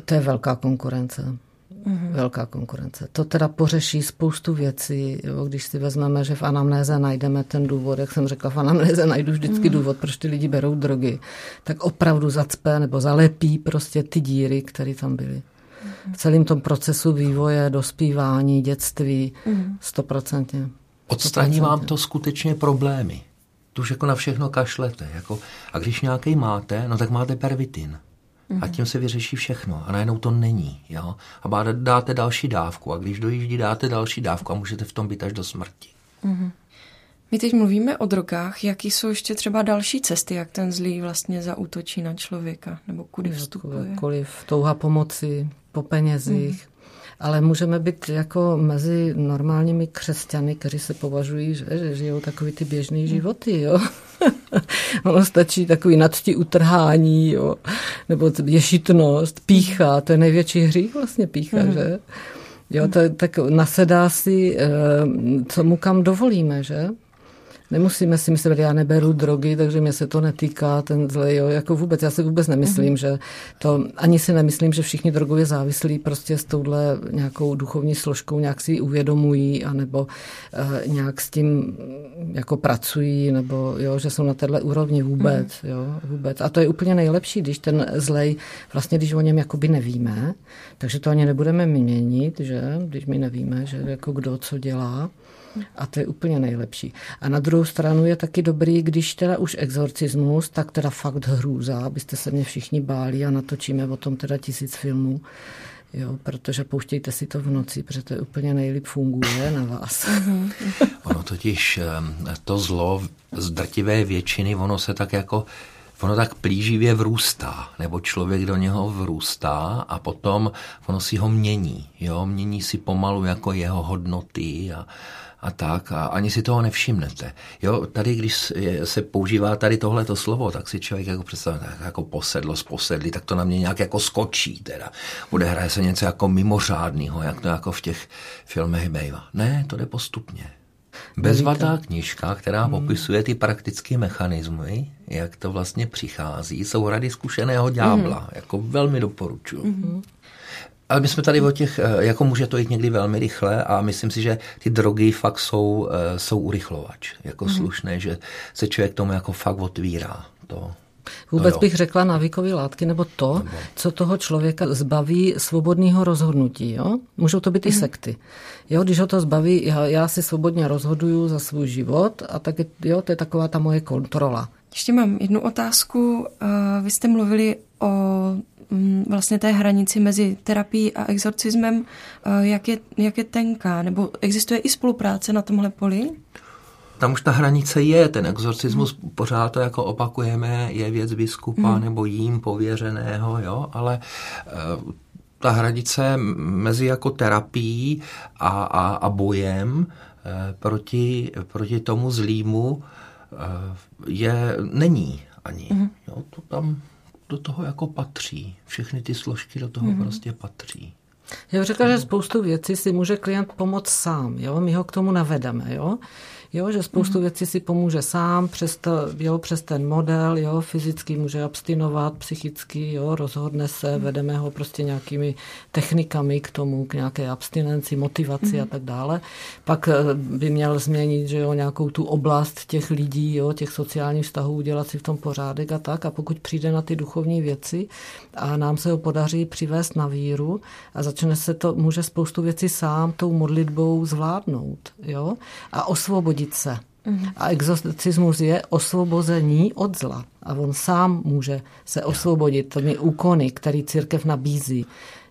to je velká konkurence. Mm-hmm. Velká konkurence. To teda pořeší spoustu věcí, jo, když si vezmeme, že v anamnéze najdeme ten důvod, jak jsem řekla, v anamnéze najdu vždycky mm-hmm. důvod, proč ty lidi berou drogy, tak opravdu zacpe nebo zalepí prostě ty díry, které tam byly. Mm-hmm. V celém tom procesu vývoje, dospívání, dětství, stoprocentně. Mm-hmm. Odstraní vám to skutečně problémy. Už jako na všechno kašlete. Jako, a když nějaký máte, no tak máte pervitin. Mm. A tím se vyřeší všechno. A najednou to není. Jo? A dáte další dávku. A když dojíždí, dáte další dávku. A můžete v tom být až do smrti. Mm. My teď mluvíme o drogách. Jaký jsou ještě třeba další cesty, jak ten zlý vlastně zaútočí na člověka? Nebo kudy vstupuje? Jakkoliv. Touha pomoci, po penězích. Mm. Ale můžeme být jako mezi normálními křesťany, kteří se považují, že, že žijou takový ty běžný životy, jo. Ono stačí takový nadští utrhání, jo. Nebo ješitnost, pýcha, to je největší hřích vlastně pýcha, mm. že? Jo, to, tak nasedá si, co mu kam dovolíme, že? Nemusíme si myslet, já neberu drogy, takže mě se to netýká, ten zlej, jo, jako vůbec, já si vůbec nemyslím, mm-hmm. že to, ani si nemyslím, že všichni drogově závislí prostě s touhle nějakou duchovní složkou nějak si ji uvědomují, anebo uh, nějak s tím jako pracují, nebo jo, že jsou na téhle úrovni vůbec, mm-hmm. jo, vůbec. A to je úplně nejlepší, když ten zlej, vlastně když o něm jakoby nevíme, takže to ani nebudeme měnit, že, když my nevíme, že jako kdo co dělá. A to je úplně nejlepší. A na druhou stranu je taky dobrý, když teda už exorcismus, tak teda fakt hrůza, abyste se mě všichni báli a natočíme o tom teda tisíc filmů, jo, protože pouštějte si to v noci, protože to je úplně nejlíp funguje na vás. Ono totiž to zlo z drtivé většiny, ono se tak jako ono tak plíživě vrůstá, nebo člověk do něho vrůstá a potom ono si ho mění, jo, mění si pomalu jako jeho hodnoty a, a tak a ani si toho nevšimnete. Jo, tady, když se používá tady tohleto slovo, tak si člověk jako představuje, tak jako posedlo z posedlí, tak to na mě nějak jako skočí teda. Odehraje se něco jako mimořádného, jak to jako v těch filmech bývá. Ne, to jde postupně. Bezvadná knížka, která hmm. popisuje ty praktické mechanismy, jak to vlastně přichází, jsou Rady zkušeného ďábla. Hmm. Jako velmi doporučuji. Hmm. Ale my jsme tady o těch, jako může to jít někdy velmi rychle a myslím si, že ty drogy fakt jsou, jsou urychlovač. Jako hmm. slušné, že se člověk tomu jako fakt otvírá. To... Vůbec bych řekla návykové látky, nebo to, nebo. co toho člověka zbaví svobodného rozhodnutí. Jo? Můžou to být mm. i sekty. Jo, když ho to zbaví, já, já si svobodně rozhoduju za svůj život a tak, jo, to je taková ta moje kontrola. Ještě mám jednu otázku. Vy jste mluvili o vlastně té hranici mezi terapií a exorcismem. Jak je, jak je tenká? Nebo existuje i spolupráce na tomhle poli? Tam už ta hranice je, ten exorcismus, hmm. pořád to jako opakujeme, je věc biskupa hmm. nebo jím pověřeného, jo, ale uh, ta hranice mezi jako terapií a, a, a bojem uh, proti, proti tomu zlímu uh, je, není ani, hmm. jo, to tam do toho jako patří, všechny ty složky do toho hmm. prostě patří. Já řekla, že spoustu věcí si může klient pomoct sám, jo, my ho k tomu navedeme, jo. Jo, že spoustu věcí si pomůže sám přes, to, jo, přes ten model, jo, fyzicky může abstinovat, psychicky, jo, rozhodne se, vedeme ho prostě nějakými technikami k tomu, k nějaké abstinenci, motivaci mm-hmm. a tak dále. Pak by měl změnit, že jo, nějakou tu oblast těch lidí, jo, těch sociálních vztahů, udělat si v tom pořádek a tak. A pokud přijde na ty duchovní věci a nám se ho podaří přivést na víru a začne se to, může spoustu věcí sám tou modlitbou zvládnout, jo, a osvobodit se. A exorcismus je osvobození od zla. A on sám může se osvobodit těmi úkony, které církev nabízí.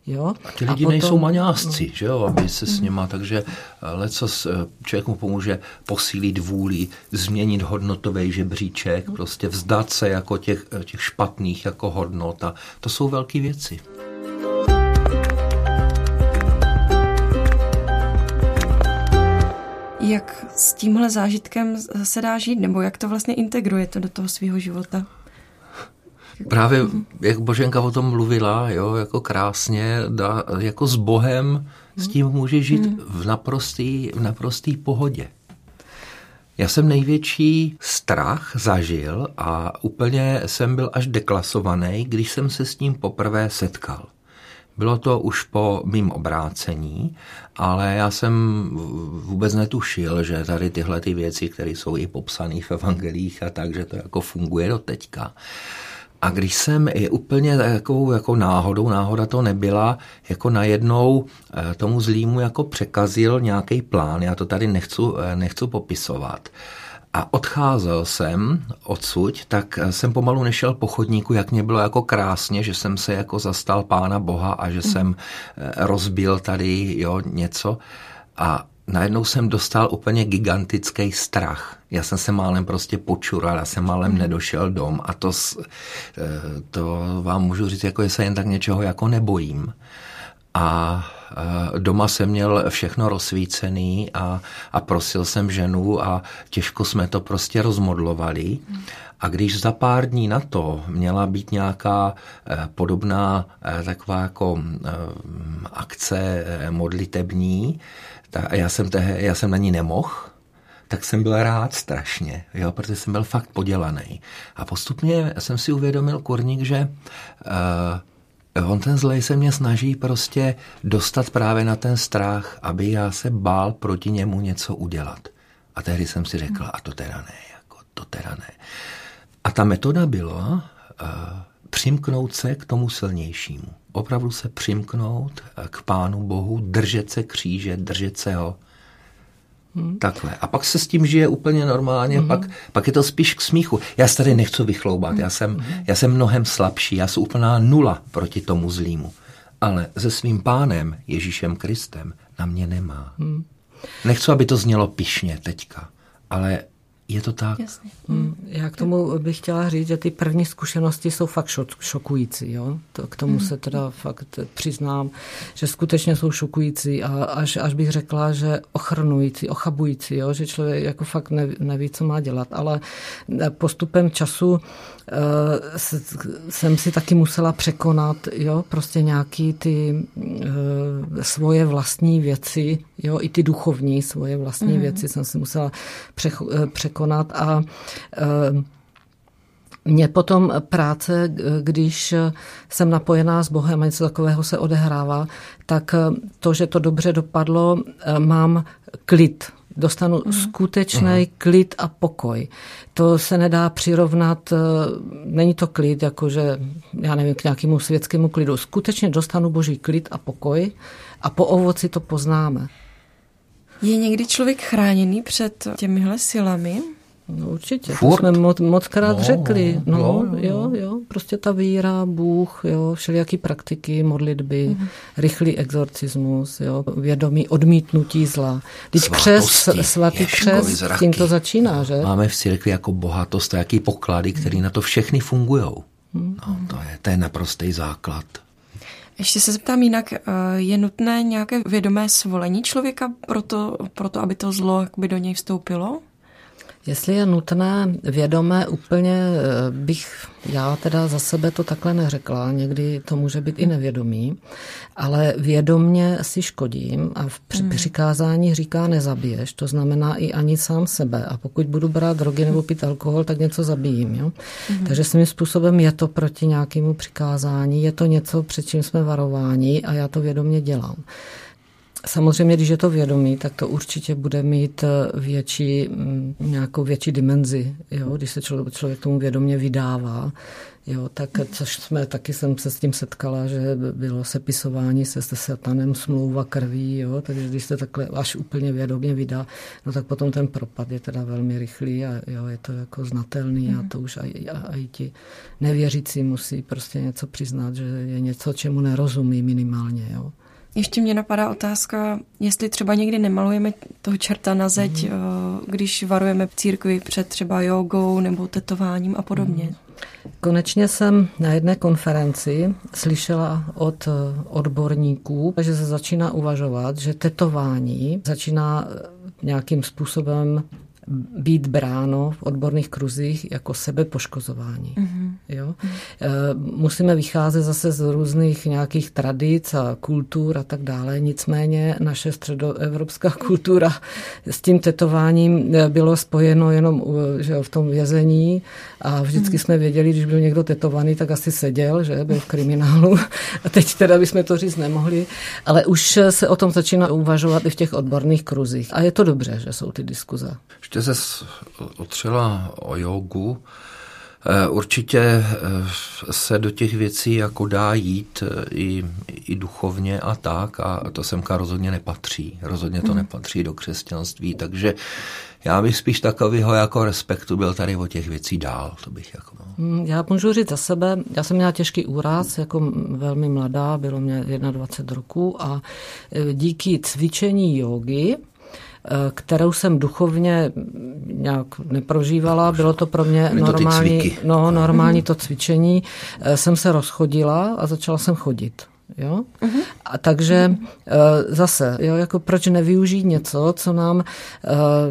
Jo? A ty lidi a potom... nejsou maňásci, že jo, aby se s nima, takže lecos člověk mu pomůže posílit vůli, změnit hodnotový žebříček, prostě vzdát se jako těch, těch špatných jako hodnot. A to jsou velké věci. Jak s tímhle zážitkem se dá žít, nebo jak to vlastně integruje to do toho svého života? Právě, jak Boženka o tom mluvila, jo, jako krásně, dá, jako s Bohem s tím může žít v naprostý, v naprostý pohodě. Já jsem největší strach zažil a úplně jsem byl až deklasovaný, když jsem se s ním poprvé setkal. Bylo to už po mým obrácení, ale já jsem vůbec netušil, že tady tyhle ty věci, které jsou i popsané v evangelích a tak, že to jako funguje do teďka. A když jsem i úplně takovou jako náhodou, náhoda to nebyla, jako najednou tomu zlímu jako překazil nějaký plán, já to tady nechci, nechci popisovat. A odcházel jsem odsud, tak jsem pomalu nešel po chodníku, jak mě bylo jako krásně, že jsem se jako zastal Pána Boha a že jsem rozbil tady, jo, něco. A najednou jsem dostal úplně gigantický strach. Já jsem se málem prostě počural, já jsem málem nedošel dom a to, to vám můžu říct, jako že se jen tak něčeho jako nebojím. A doma jsem měl všechno rozsvícený a, a prosil jsem ženu a těžko jsme to prostě rozmodlovali. A když za pár dní na to měla být nějaká podobná taková jako akce modlitební, tak já jsem, te, já jsem na ní nemohl, tak jsem byl rád strašně, jo, protože jsem byl fakt podělaný. A postupně jsem si uvědomil, kurník, že... Uh, On ten zlej se mě snaží prostě dostat právě na ten strach, aby já se bál proti němu něco udělat. A tehdy jsem si řekl, a to teda ne, jako to teda ne. A ta metoda byla uh, přimknout se k tomu silnějšímu. Opravdu se přimknout k Pánu Bohu, držet se kříže, držet se ho. Hmm. Takhle. A pak se s tím žije úplně normálně, hmm. pak, pak je to spíš k smíchu. Já se tady nechci vychloubat, hmm. já, jsem, já jsem mnohem slabší, já jsem úplná nula proti tomu zlímu. Ale se svým Pánem, Ježíšem Kristem, na mě nemá. Hmm. Nechci, aby to znělo pyšně teďka, ale Je to tak? Jasně. Mm. Já k tomu bych chtěla říct, že ty první zkušenosti jsou fakt šokující. Jo? To, k tomu mm. se teda fakt přiznám, že skutečně jsou šokující a až, až bych řekla, že ochrnující, ochabující, jo? Že člověk jako fakt neví, neví, co má dělat. Ale postupem času e, se, jsem si taky musela překonat, jo? Prostě nějaký ty e, svoje vlastní věci, jo? I ty duchovní svoje vlastní mm. věci jsem si musela překonat. Přech, konat a e, mě potom práce, když jsem napojená s Bohem a něco takového se odehrává, tak to, že to dobře dopadlo, mám klid. Dostanu uh-huh. skutečný uh-huh. klid a pokoj. To se nedá přirovnat, není to klid, jakože, já nevím, k nějakému světskému klidu. Skutečně dostanu boží klid a pokoj a po ovoci to poznáme. Je někdy člověk chráněný před těmihle silami? No určitě, Furt. To jsme moc, moc krát no, řekli. No, jo, jo, jo, prostě ta víra, Bůh, jo, všelijaký praktiky, modlitby, mm-hmm. rychlý exorcismus, jo, vědomí odmítnutí zla. Teď křes, svatý křes, tím to začíná, že? Máme v církvi jako bohatost a jaký poklady, které na to všechny fungujou. No, to je, to je naprostý základ. Ještě se zeptám jinak, je nutné nějaké vědomé svolení člověka proto, proto aby to zlo jakoby do něj vstoupilo? Jestli je nutné vědomé, úplně bych, já teda za sebe to takhle neřekla, někdy to může být i nevědomý, ale vědomně si škodím a v přikázání říká nezabiješ, to znamená i ani sám sebe a pokud budu brát drogy nebo pít alkohol, tak něco zabijím. Jo? Mm-hmm. Takže svým způsobem je to proti nějakému přikázání, je to něco, před čím jsme varováni a já to vědomně dělám. Samozřejmě, když je to vědomí, tak to určitě bude mít větší, nějakou větší dimenzi, jo? Když se člověk, člověk tomu vědomě vydává. Jo? Tak, což jsme, taky jsem se s tím setkala, že bylo sepisování se se satanem, smlouva krví, jo? Takže když se takhle až úplně vědomě vydá, no tak potom ten propad je teda velmi rychlý a jo, je to jako znatelný mm. a to už i ti nevěřící musí prostě něco přiznat, že je něco, čemu nerozumí minimálně, jo. Ještě mě napadá otázka, jestli třeba někdy nemalujeme toho čerta na zeď, mm. když varujeme v církvi před třeba jógou nebo tetováním a podobně. Mm. Konečně jsem na jedné konferenci slyšela od odborníků, že se začíná uvažovat, že tetování začíná nějakým způsobem být bráno v odborných kruzích jako sebepoškozování. Mm-hmm. Jo? Musíme vycházet zase z různých nějakých tradic a kultur a tak dále, nicméně naše středoevropská kultura s tím tetováním bylo spojeno jenom že v tom vězení a vždycky mm-hmm. jsme věděli, když byl někdo tetovaný, tak asi seděl, že byl v kriminálu a teď teda bychom to říct nemohli, ale už se o tom začíná uvažovat i v těch odborných kruzích a je to dobře, že jsou ty diskuze. Jste se otřela o jógu. Určitě se do těch věcí jako dá jít i, i duchovně a tak a to semka rozhodně nepatří. Rozhodně to nepatří do křesťanství, takže já bych spíš takového jako respektu byl tady o těch věcí dál. To bych jako... Já můžu říct za sebe, já jsem měla těžký úraz, jako velmi mladá, bylo mě dvacet jedna roků a díky cvičení jógy, kterou jsem duchovně nějak neprožívala. Bylo to pro mě normální, no, normální to cvičení. Jsem se rozchodila a začala jsem chodit. Jo? Uh-huh. A takže zase, jo, jako proč nevyužít něco, co nám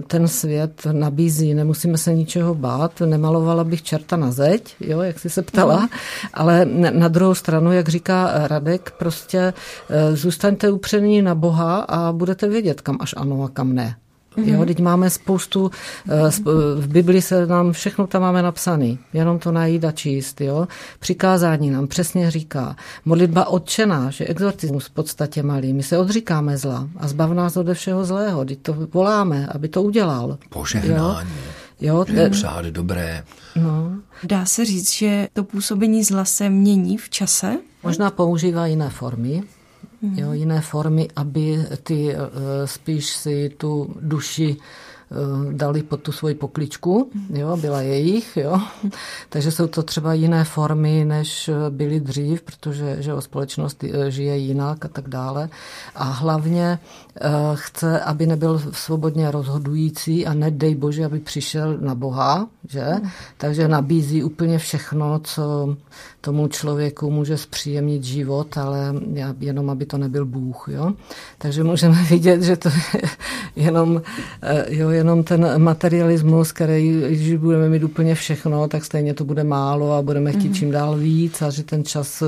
ten svět nabízí, nemusíme se ničeho bát, nemalovala bych čerta na zeď, jo, jak jsi se ptala, uh-huh. ale na druhou stranu, jak říká Radek, prostě zůstaňte upření na Boha a budete vědět, kam až ano a kam ne. Jo, teď máme spoustu, v Biblii se nám, všechno tam máme napsané, jenom to najít a číst, jo. Přikázání nám přesně říká, modlitba Otče náš, je exorcismus v podstatě malý, my se odříkáme zla a zbav nás ode všeho zlého, teď to voláme, aby to udělal. Požehnání, jo? Jo, přát dobré. No. Dá se říct, že to působení zla se mění v čase? Možná používá jiné formy. Jo, jiné formy, aby ty spíš si tu duši dali pod tu svoji pokličku, jo, byla jejich, jo. Takže jsou to třeba jiné formy, než byly dřív, protože že společnost žije jinak a tak dále. A hlavně chce, aby nebyl svobodně rozhodující a nedej bože, aby přišel na Boha, že? Takže nabízí úplně všechno, co tomu člověku může zpříjemnit život, ale jenom, aby to nebyl Bůh, jo. Takže můžeme vidět, že to je jenom, jo, jenom ten materialismus, který, když budeme mít úplně všechno, tak stejně to bude málo a budeme chtít mm-hmm. čím dál víc a že ten čas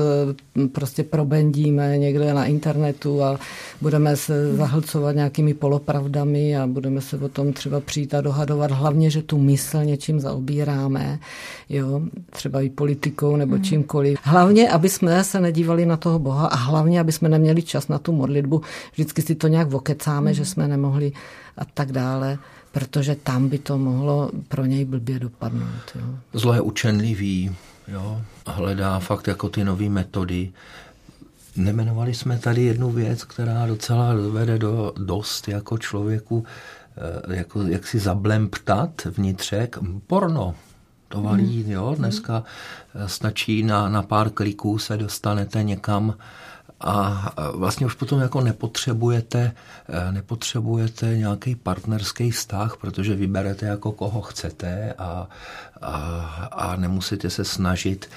prostě probendíme někde na internetu a budeme se zahlcovat nějakými polopravdami a budeme se o tom třeba přijít a dohadovat. Hlavně, že tu mysl něčím zaobíráme, jo, třeba i politikou nebo mm-hmm. čímkoliv. Hlavně, aby jsme se nedívali na toho Boha a hlavně, aby jsme neměli čas na tu modlitbu. Vždycky si to nějak okecáme, mm-hmm. že jsme nemohli a tak dále, protože tam by to mohlo pro něj blbě dopadnout. Jo. Zlo je učenlivý, jo, hledá fakt jako ty nové metody. Nemenovali jsme tady jednu věc, která docela vede do dost jako člověku, jako, jak si zablemptat vnitřek, porno. To valí, mm. jo, dneska stačí na, na pár kliků se dostanete někam a vlastně už potom jako nepotřebujete, nepotřebujete nějaký partnerský vztah, protože vyberete jako koho chcete a, a, a nemusíte se snažit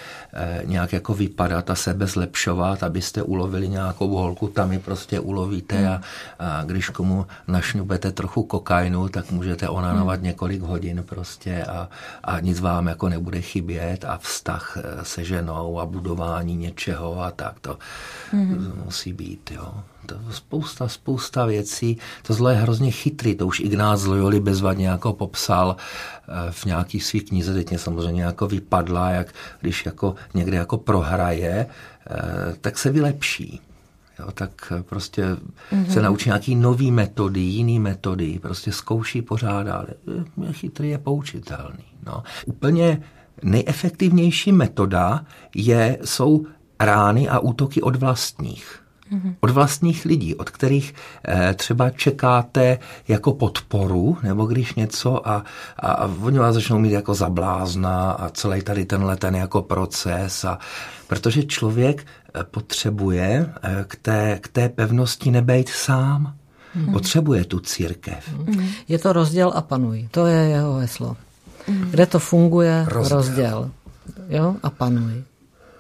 nějak jako vypadat a sebe zlepšovat, abyste ulovili nějakou holku, tam ji prostě ulovíte a, a když komu našňubete trochu kokainu, tak můžete onanovat několik hodin prostě a, a nic vám jako nebude chybět a vztah se ženou a budování něčeho a tak to. Mm-hmm. musí být, jo. To spousta, spousta věcí. To zlo je hrozně chytrý, to už Ignác Zlojoli bezvadně jako popsal v nějakých svých knize, teď mě samozřejmě jako vypadla, jak když jako někde jako prohraje, tak se vylepší. Jo, tak prostě mm-hmm. se naučí nějaký nový metody, jiný metody, prostě zkouší pořád, ale chytrý je poučitelný. No. Úplně nejefektivnější metoda je, jsou rány a útoky od vlastních. Od vlastních lidí, od kterých eh, třeba čekáte jako podporu, nebo když něco a, a, a oni vás začnou mít jako za blázna a celý tady tenhle ten jako proces. A, protože člověk potřebuje eh, k, té, k té pevnosti nebejt sám. Hmm. Potřebuje tu církev. Hmm. Je to rozděl a panuj. To je jeho heslo. Hmm. Kde to funguje? Rozděl. rozděl. Jo? A panuj.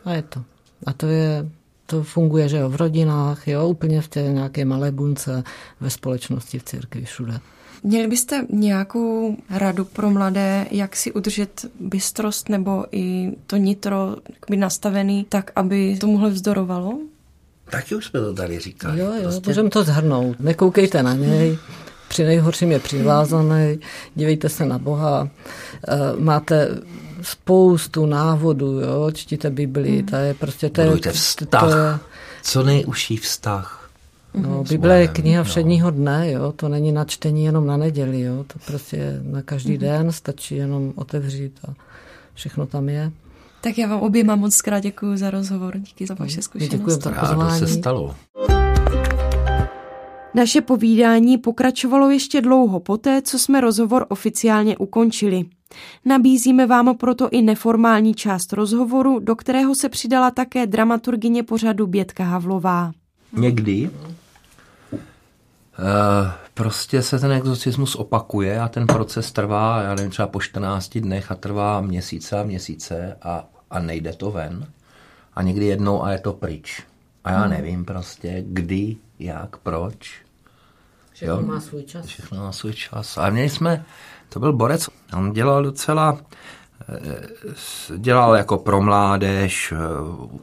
A je to. A to je, to funguje, že jo, v rodinách, jo, úplně v té nějaké malé bunce, ve společnosti, v církvi, všude. Měli byste nějakou radu pro mladé, jak si udržet bystrost nebo i to nitro by nastavený tak, aby tomuhle vzdorovalo? Taky už jsme to tady říkali. Jo, jo, prostě... můžeme to zhrnout. Nekoukejte na něj. Při nejhorším je přivázaný. Dívejte se na Boha. Máte... spoustu návodů, jo, čtíte Biblii, to je prostě... To je, budujte vztah, to je, co nejužší vztah. No, Bible je kniha všedního dne, jo, to není na čtení jenom na neděli, jo, to prostě je na každý mm-hmm. den, stačí jenom otevřít a všechno tam je. Tak já vám oběma moc krát děkuju za rozhovor, díky za vaše zkušenost. Děkuji za pozvání. Rádo se stalo. Naše povídání pokračovalo ještě dlouho poté, co jsme rozhovor oficiálně ukončili. Nabízíme vám proto i neformální část rozhovoru, do kterého se přidala také dramaturgyně pořadu Bětka Havlová. Někdy uh, prostě se ten exorcismus opakuje a ten proces trvá, já nevím, třeba po čtrnácti dnech a trvá měsíce a měsíce a, a nejde to ven. A někdy jednou a je to pryč. A já nevím prostě, kdy, jak, proč. Všechno jo? má svůj čas. Všechno má svůj čas. A měli jsme... To byl borec, on dělal docela, dělal jako pro mládež,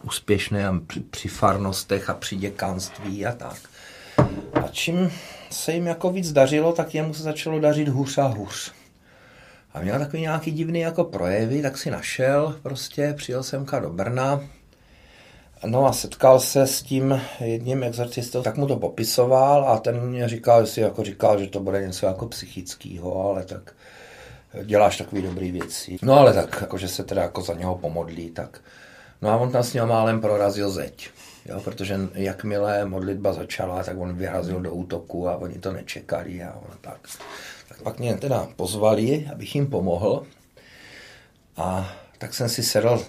úspěšné při farnostech a při děkanství a tak. A čím se jim jako víc dařilo, tak jemu se začalo dařit hůř a hůř. A měl takový nějaký divný jako projevy, tak si našel, prostě přijel semka do Brna, no a setkal se s tím jedním exorcistou, tak mu to popisoval a ten mě říkal, že si jako říkal, že to bude něco jako psychického, ale tak děláš takové dobré věci. No ale tak, jako, že se teda jako za něho pomodlí, tak. No a on tam s ním málem prorazil zeď, jo, protože jakmile modlitba začala, tak on vyrazil do útoku a oni to nečekali a on tak. Tak pak mě teda pozvali, abych jim pomohl. A tak jsem si sedl,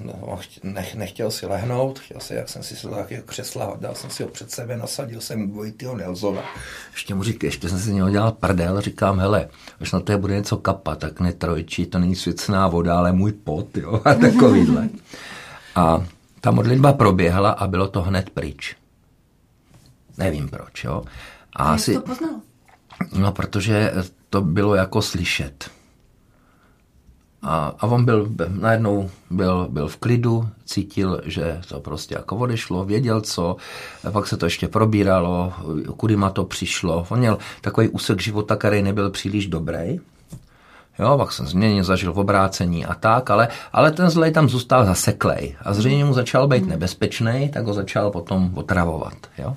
nech, nechtěl si lehnout, chtěl si, jak jsem si sedl do takového křesla, dal jsem si ho před sebe, nasadil jsem Vojtyho Nelzova. Ještě mu říkám, ještě jsem si něho dělal prdel, říkám, hele, až na to bude něco kapat, tak netrojčí, to není svěcná voda, ale můj pot, jo, a takovýhle. A ta modlitba proběhla a bylo to hned pryč. Nevím proč, jo. A jak asi, to poznal? No, protože to bylo jako slyšet. A, a on byl, najednou byl, byl v klidu, cítil, že to prostě jako odešlo, věděl co, pak se to ještě probíralo, kudy má to přišlo. On měl takový úsek života, který nebyl příliš dobrý. Jo, pak jsem změnil, zažil v obrácení a tak, ale, ale ten zlej tam zůstal zaseklej. A zřejmě mu začal být nebezpečnej, tak ho začal potom otravovat. Jo?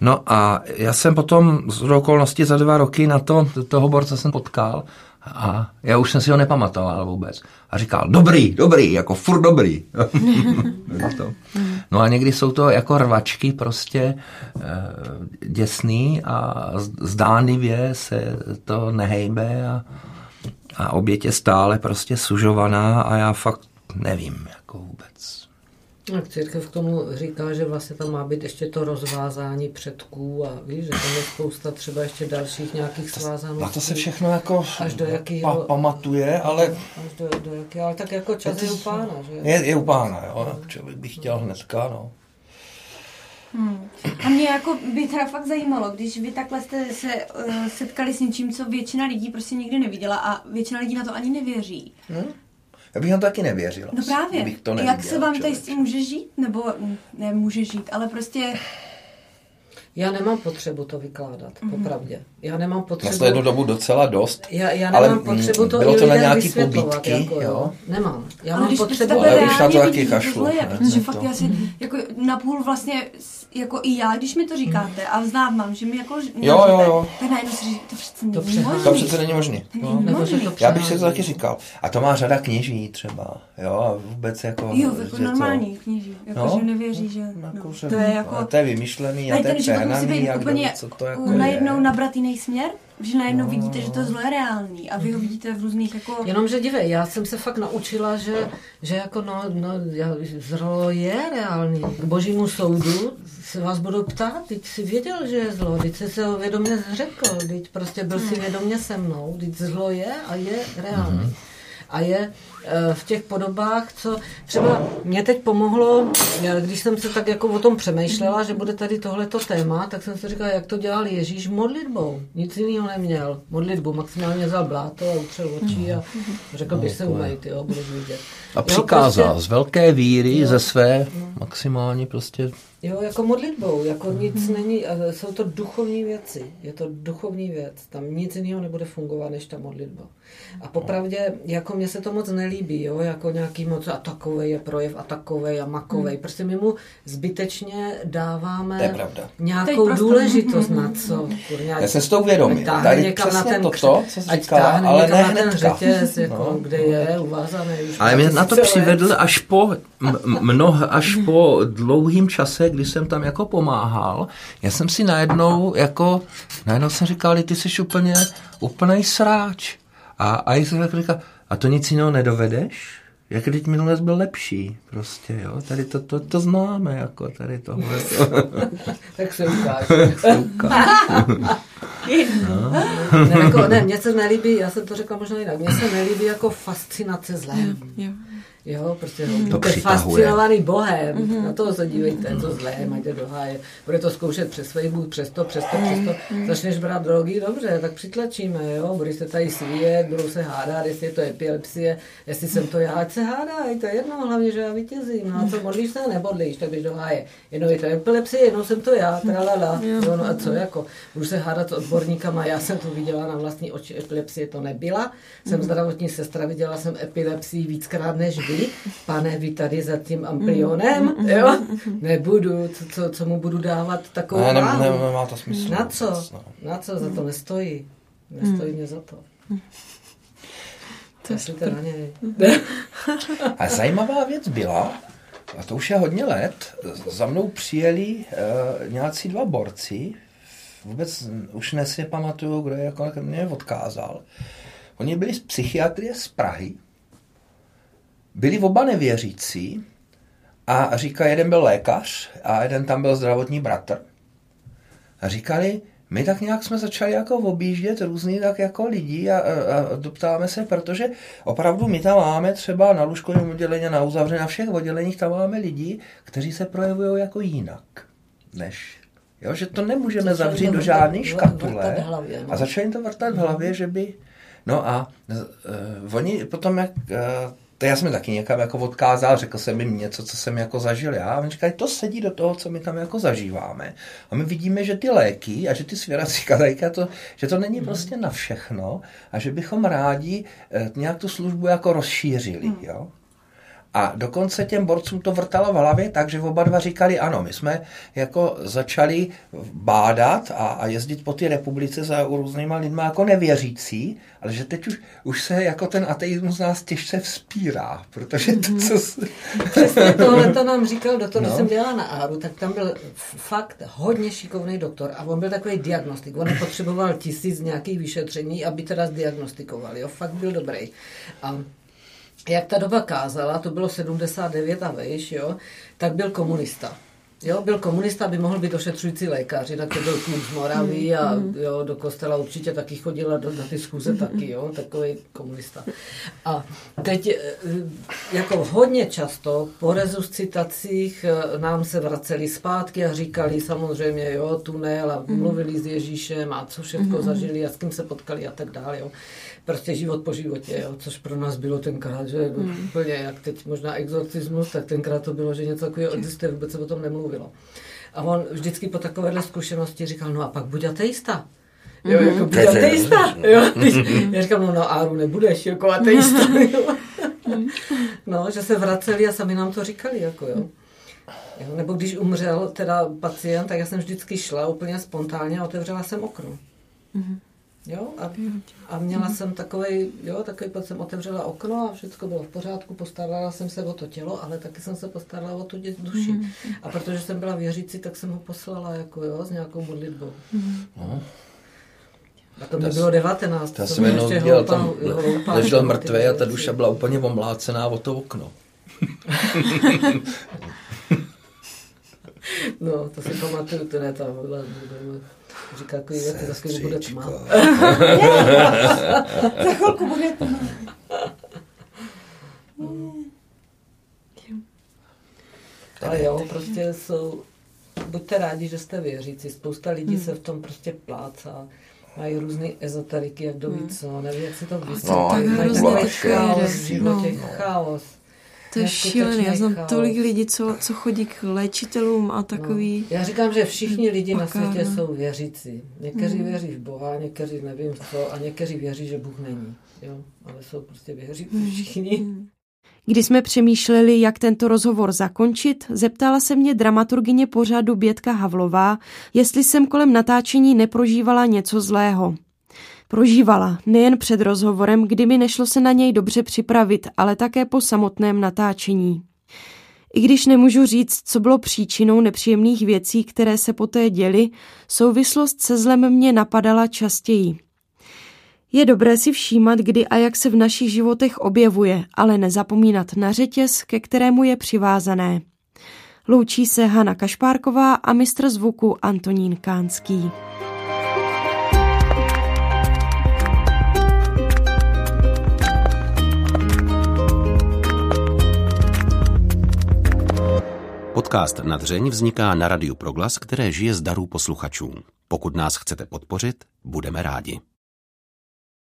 No a já jsem potom z okolností za dva roky na to, toho borce jsem potkal a já už jsem si ho nepamatoval vůbec. A říkal, dobrý, dobrý, jako furt dobrý. No a někdy jsou to jako rvačky prostě děsný a zdánlivě se to nehejbe a A oběť je stále prostě sužovaná a já fakt nevím, jako vůbec. A církev k tomu říká, že vlastně tam má být ještě to rozvázání předků a víš, že tam je spousta třeba ještě dalších nějakých svázaností. A to se všechno jako až do jakýho, pa, pamatuje, ale... Až do, do jakého, ale tak jako čas je, je u Pána, že? Je, je u Pána, jo, člověk bych chtěl hnedka, no. Hmm. A mě jako by teda fakt zajímalo, když vy takhle jste se uh, setkali s něčím, co většina lidí prostě nikdy neviděla a většina lidí na to ani nevěří. Hmm? Já bych na to taky nevěřila. No právě. Bych to neviděl, jak se vám tady s tím může žít? Nebo ne, může žít, ale prostě... Já nemám potřebu to vykládat, mm-hmm. popravdě. Já nemám potřebu... Vlastně jednu dobu docela dost. Já, já nemám ale potřebu to bylo i lidem vysvětlovat. Jako, jo? Nemám. Já ale mám potřebu... Ale už na to taky kašlu. Protože fakt já si mm-hmm. jako napůl vlastně, jako i já, když mi to říkáte a vznávám, že mi jako... Jo, jo, jo. Tak najednou si říkáte, to přece není možný. To přece není možný. No. Nebo že to já bych se to taky říkal. A to má řada kněží třeba. Jo, a vůbec jako... Jo, jako normální kněží. Jakože nevěří, že... To je jako... To je vymyšlený a musí být úplně jako najednou nabratý nejsměr, že najednou no, vidíte, že to zlo je reální a vy ho vidíte v různých jako... Jenomže dívej, já jsem se fakt naučila, že, že jako no, no, zlo je reální. K božímu soudu se vás budou ptát, teď jsi věděl, že je zlo, teď jsi se ho vědomě zřekl, teď prostě byl si vědomě se mnou, teď zlo je a je reální. Mm-hmm. A je v těch podobách, co třeba mě teď pomohlo, když jsem se tak jako o tom přemýšlela, že bude tady tohleto téma, tak jsem si říkala, jak to dělal Ježíš modlitbou. Nic jiného neměl. Modlitbu maximálně vzal bláto a utřel očí a řekl bych se umejt, jo, budeš vidět. A přikázal jo, prostě, z velké víry, jo, ze své maximálně prostě... Jo, jako modlitbou, jako nic není, jsou to duchovní věci, je to duchovní věc, tam nic jiného nebude fungovat, než ta modlitba. A popravdě, jako mně se to moc nelíbí, jo, jako nějaký moc a takovej je projev a takovej a makovej, prostě my mu zbytečně dáváme nějakou důležitost na co. Kurňa, já jsem s tou vědomí, tady přesně toto, co jsi říkala, ale ne hnedka. Řetěz, jako, no, kde je uvázaný. Ale mě na to přivedl až po, mnoho, až po dlouhým čase, když jsem tam jako pomáhal, já jsem si najednou jako, najednou jsem říkal, ty jsi úplně, úplnej sráč. A, a já jsem říkal, a to nic jiného nedovedeš? Jak teď minulý byl lepší, prostě, jo, tady to, to, to známe, jako tady tohle. Tak se ukáže. No. Ne, jako, ne, mně se nelíbí, já jsem to řekla možná jinak, mně se nelíbí jako fascinace zlém. Jo. Jo, prostě mm. to fascinovaný Bohem, mm. na toho se dívejte, co zlé, máte do háje, bude to zkoušet přes Facebook, přes to, přes to, přes to, mm. začneš brát drogy, dobře, tak přitlačíme, jo, budeš se tady svíjet, budou se hádat, jestli je to epilepsie, jestli jsem to já, ať se hádá, to je jedno, hlavně, že já vítězím, no a co, modlíš se, nebodlíš, tak běž do háje, jenom je to epilepsie, jenom jsem to já, tralala, mm. no, no a co, jako, budu se hádat s odborníkama, já jsem to viděla na vlastní oči, epilepsie to nebyla, jsem mm. zdravotní sestra, viděla jsem epilepsii víckrát než vy, pane, vy tady za tím amplionem, mm, jo? Mm, nebudu, co, co, co mu budu dávat takovou ne, váhu. Ne, ne, nemá to smysl. Na co? Vůbec, no. Na co? Za to nestojí. Nestojí mm. mě za to. To je to na něj. A zajímavá věc byla, a to už je hodně let, za mnou přijeli uh, nějací dva borci vůbec už nesmě pamatuju, kdo je jako mě odkázal. Oni byli z psychiatrie z Prahy, byli oba nevěřící a říká, jeden byl lékař a jeden tam byl zdravotní bratr. A říkali, my tak nějak jsme začali jako objíždět různý tak jako lidi a, a doptáváme se, protože opravdu my tam máme třeba na lůžkovém oddělení, na uzavře, na všech odděleních tam máme lidi, kteří se projevují jako jinak, než, jo, že to nemůžeme zavřít do žádné škatule a začali to vrtat v hlavě, že by, no a uh, oni potom jak, uh, to já jsem taky někam jako odkázal, řekl jsem jim něco, co jsem jako zažil já. A oni říkali, to sedí do toho, co my tam jako zažíváme. A my vidíme, že ty léky a že ty svěrací kadajka, to, že to není mm. prostě na všechno a že bychom rádi nějak tu službu jako rozšířili. Mm. Jo? A dokonce těm borcům to vrtalo v hlavě, takže oba dva říkali, ano, my jsme jako začali bádat a, a jezdit po té republice za různýma lidma jako nevěřící, ale že teď už, už se jako ten ateismus nás těžce vzpírá, protože to, co se... Přesně tohleto nám říkal doktor, no. Když jsem dělala na Áru, tak tam byl fakt hodně šikovný doktor a on byl takový diagnostik, on potřeboval tisíc nějakých vyšetření, aby teda zdiagnostikoval, jo, fakt byl dobrý. A jak ta doba kázala, to bylo sedmdesát devět a vejš, jo, tak byl komunista. Jo, byl komunista, aby mohl být ošetřující lékař, jinak to byl kluk z Moravy a jo, do kostela určitě taky chodila, do, do ty schůze taky, jo, takový komunista. A teď jako hodně často po resuscitacích nám se vraceli zpátky a říkali samozřejmě, jo, tunel a mluvili s Ježíšem a co všechno zažili a s kým se potkali a tak dále, jo. Prostě život po životě, jo, což pro nás bylo tenkrát, že mm. úplně jak teď možná exorcismus, tak tenkrát to bylo, že něco takového existuje, vůbec se o tom nemluvilo. A on vždycky po takovéhle zkušenosti říkal, no a pak buď ateista. Jo, mm-hmm. jako buď ateista. Jo, já říkám, no na Áru nebudeš, jako ateista. Jo. No, že se vraceli a sami nám to říkali, jako jo. Jo, nebo když umřel teda pacient, tak já jsem vždycky šla úplně spontánně a otevřela jsem okno. Mm-hmm. Jo, a, a měla jsem takovej, jo, takový, pak jsem otevřela okno a všechno bylo v pořádku, postarala jsem se o to tělo, ale taky jsem se postarala o tu duši. A protože jsem byla věřící, tak jsem ho poslala jako, jo, s nějakou modlitbou. No. A to mi bylo devatenáct. Já jsem jenom dělal, tam ležel mrtvej a ta duše byla úplně omlácená o to okno. No, to si pamatuju, to ne, ta hodla, říká, jako je, to za chvíli bude tma. Za chvilku bude tma. Ale jo, prostě jsou, buďte rádi, že jste věřící, spousta lidí hmm. se v tom prostě plácá. Mají různé ezoteriky, jak do ví co, neví, jak si to vysvětlí. No, mají chaos, v životě chaos. To je šílené, já znám tolik lidí, co, co chodí k léčitelům a takový... No. Já říkám, že všichni lidi na světě jsou věřící. Někteří mm. věří v Boha, někteří nevím co a někteří věří, že Bůh není. Jo? Ale jsou prostě věřící všichni. Když jsme přemýšleli, jak tento rozhovor zakončit, zeptala se mě dramaturgyně pořadu Bětka Havlová, jestli jsem kolem natáčení neprožívala něco zlého. Prožívala nejen před rozhovorem, kdy mi nešlo se na něj dobře připravit, ale také po samotném natáčení. I když nemůžu říct, co bylo příčinou nepříjemných věcí, které se poté děly, souvislost se zlem mě napadala častěji. Je dobré si všímat, kdy a jak se v našich životech objevuje, ale nezapomínat na řetěz, ke kterému je přivázané. Loučí se Hana Kašpárková a mistr zvuku Antonín Kánský. Podcast Nadřeň vzniká na Radiu Proglas, které žije z darů posluchačů. Pokud nás chcete podpořit, budeme rádi.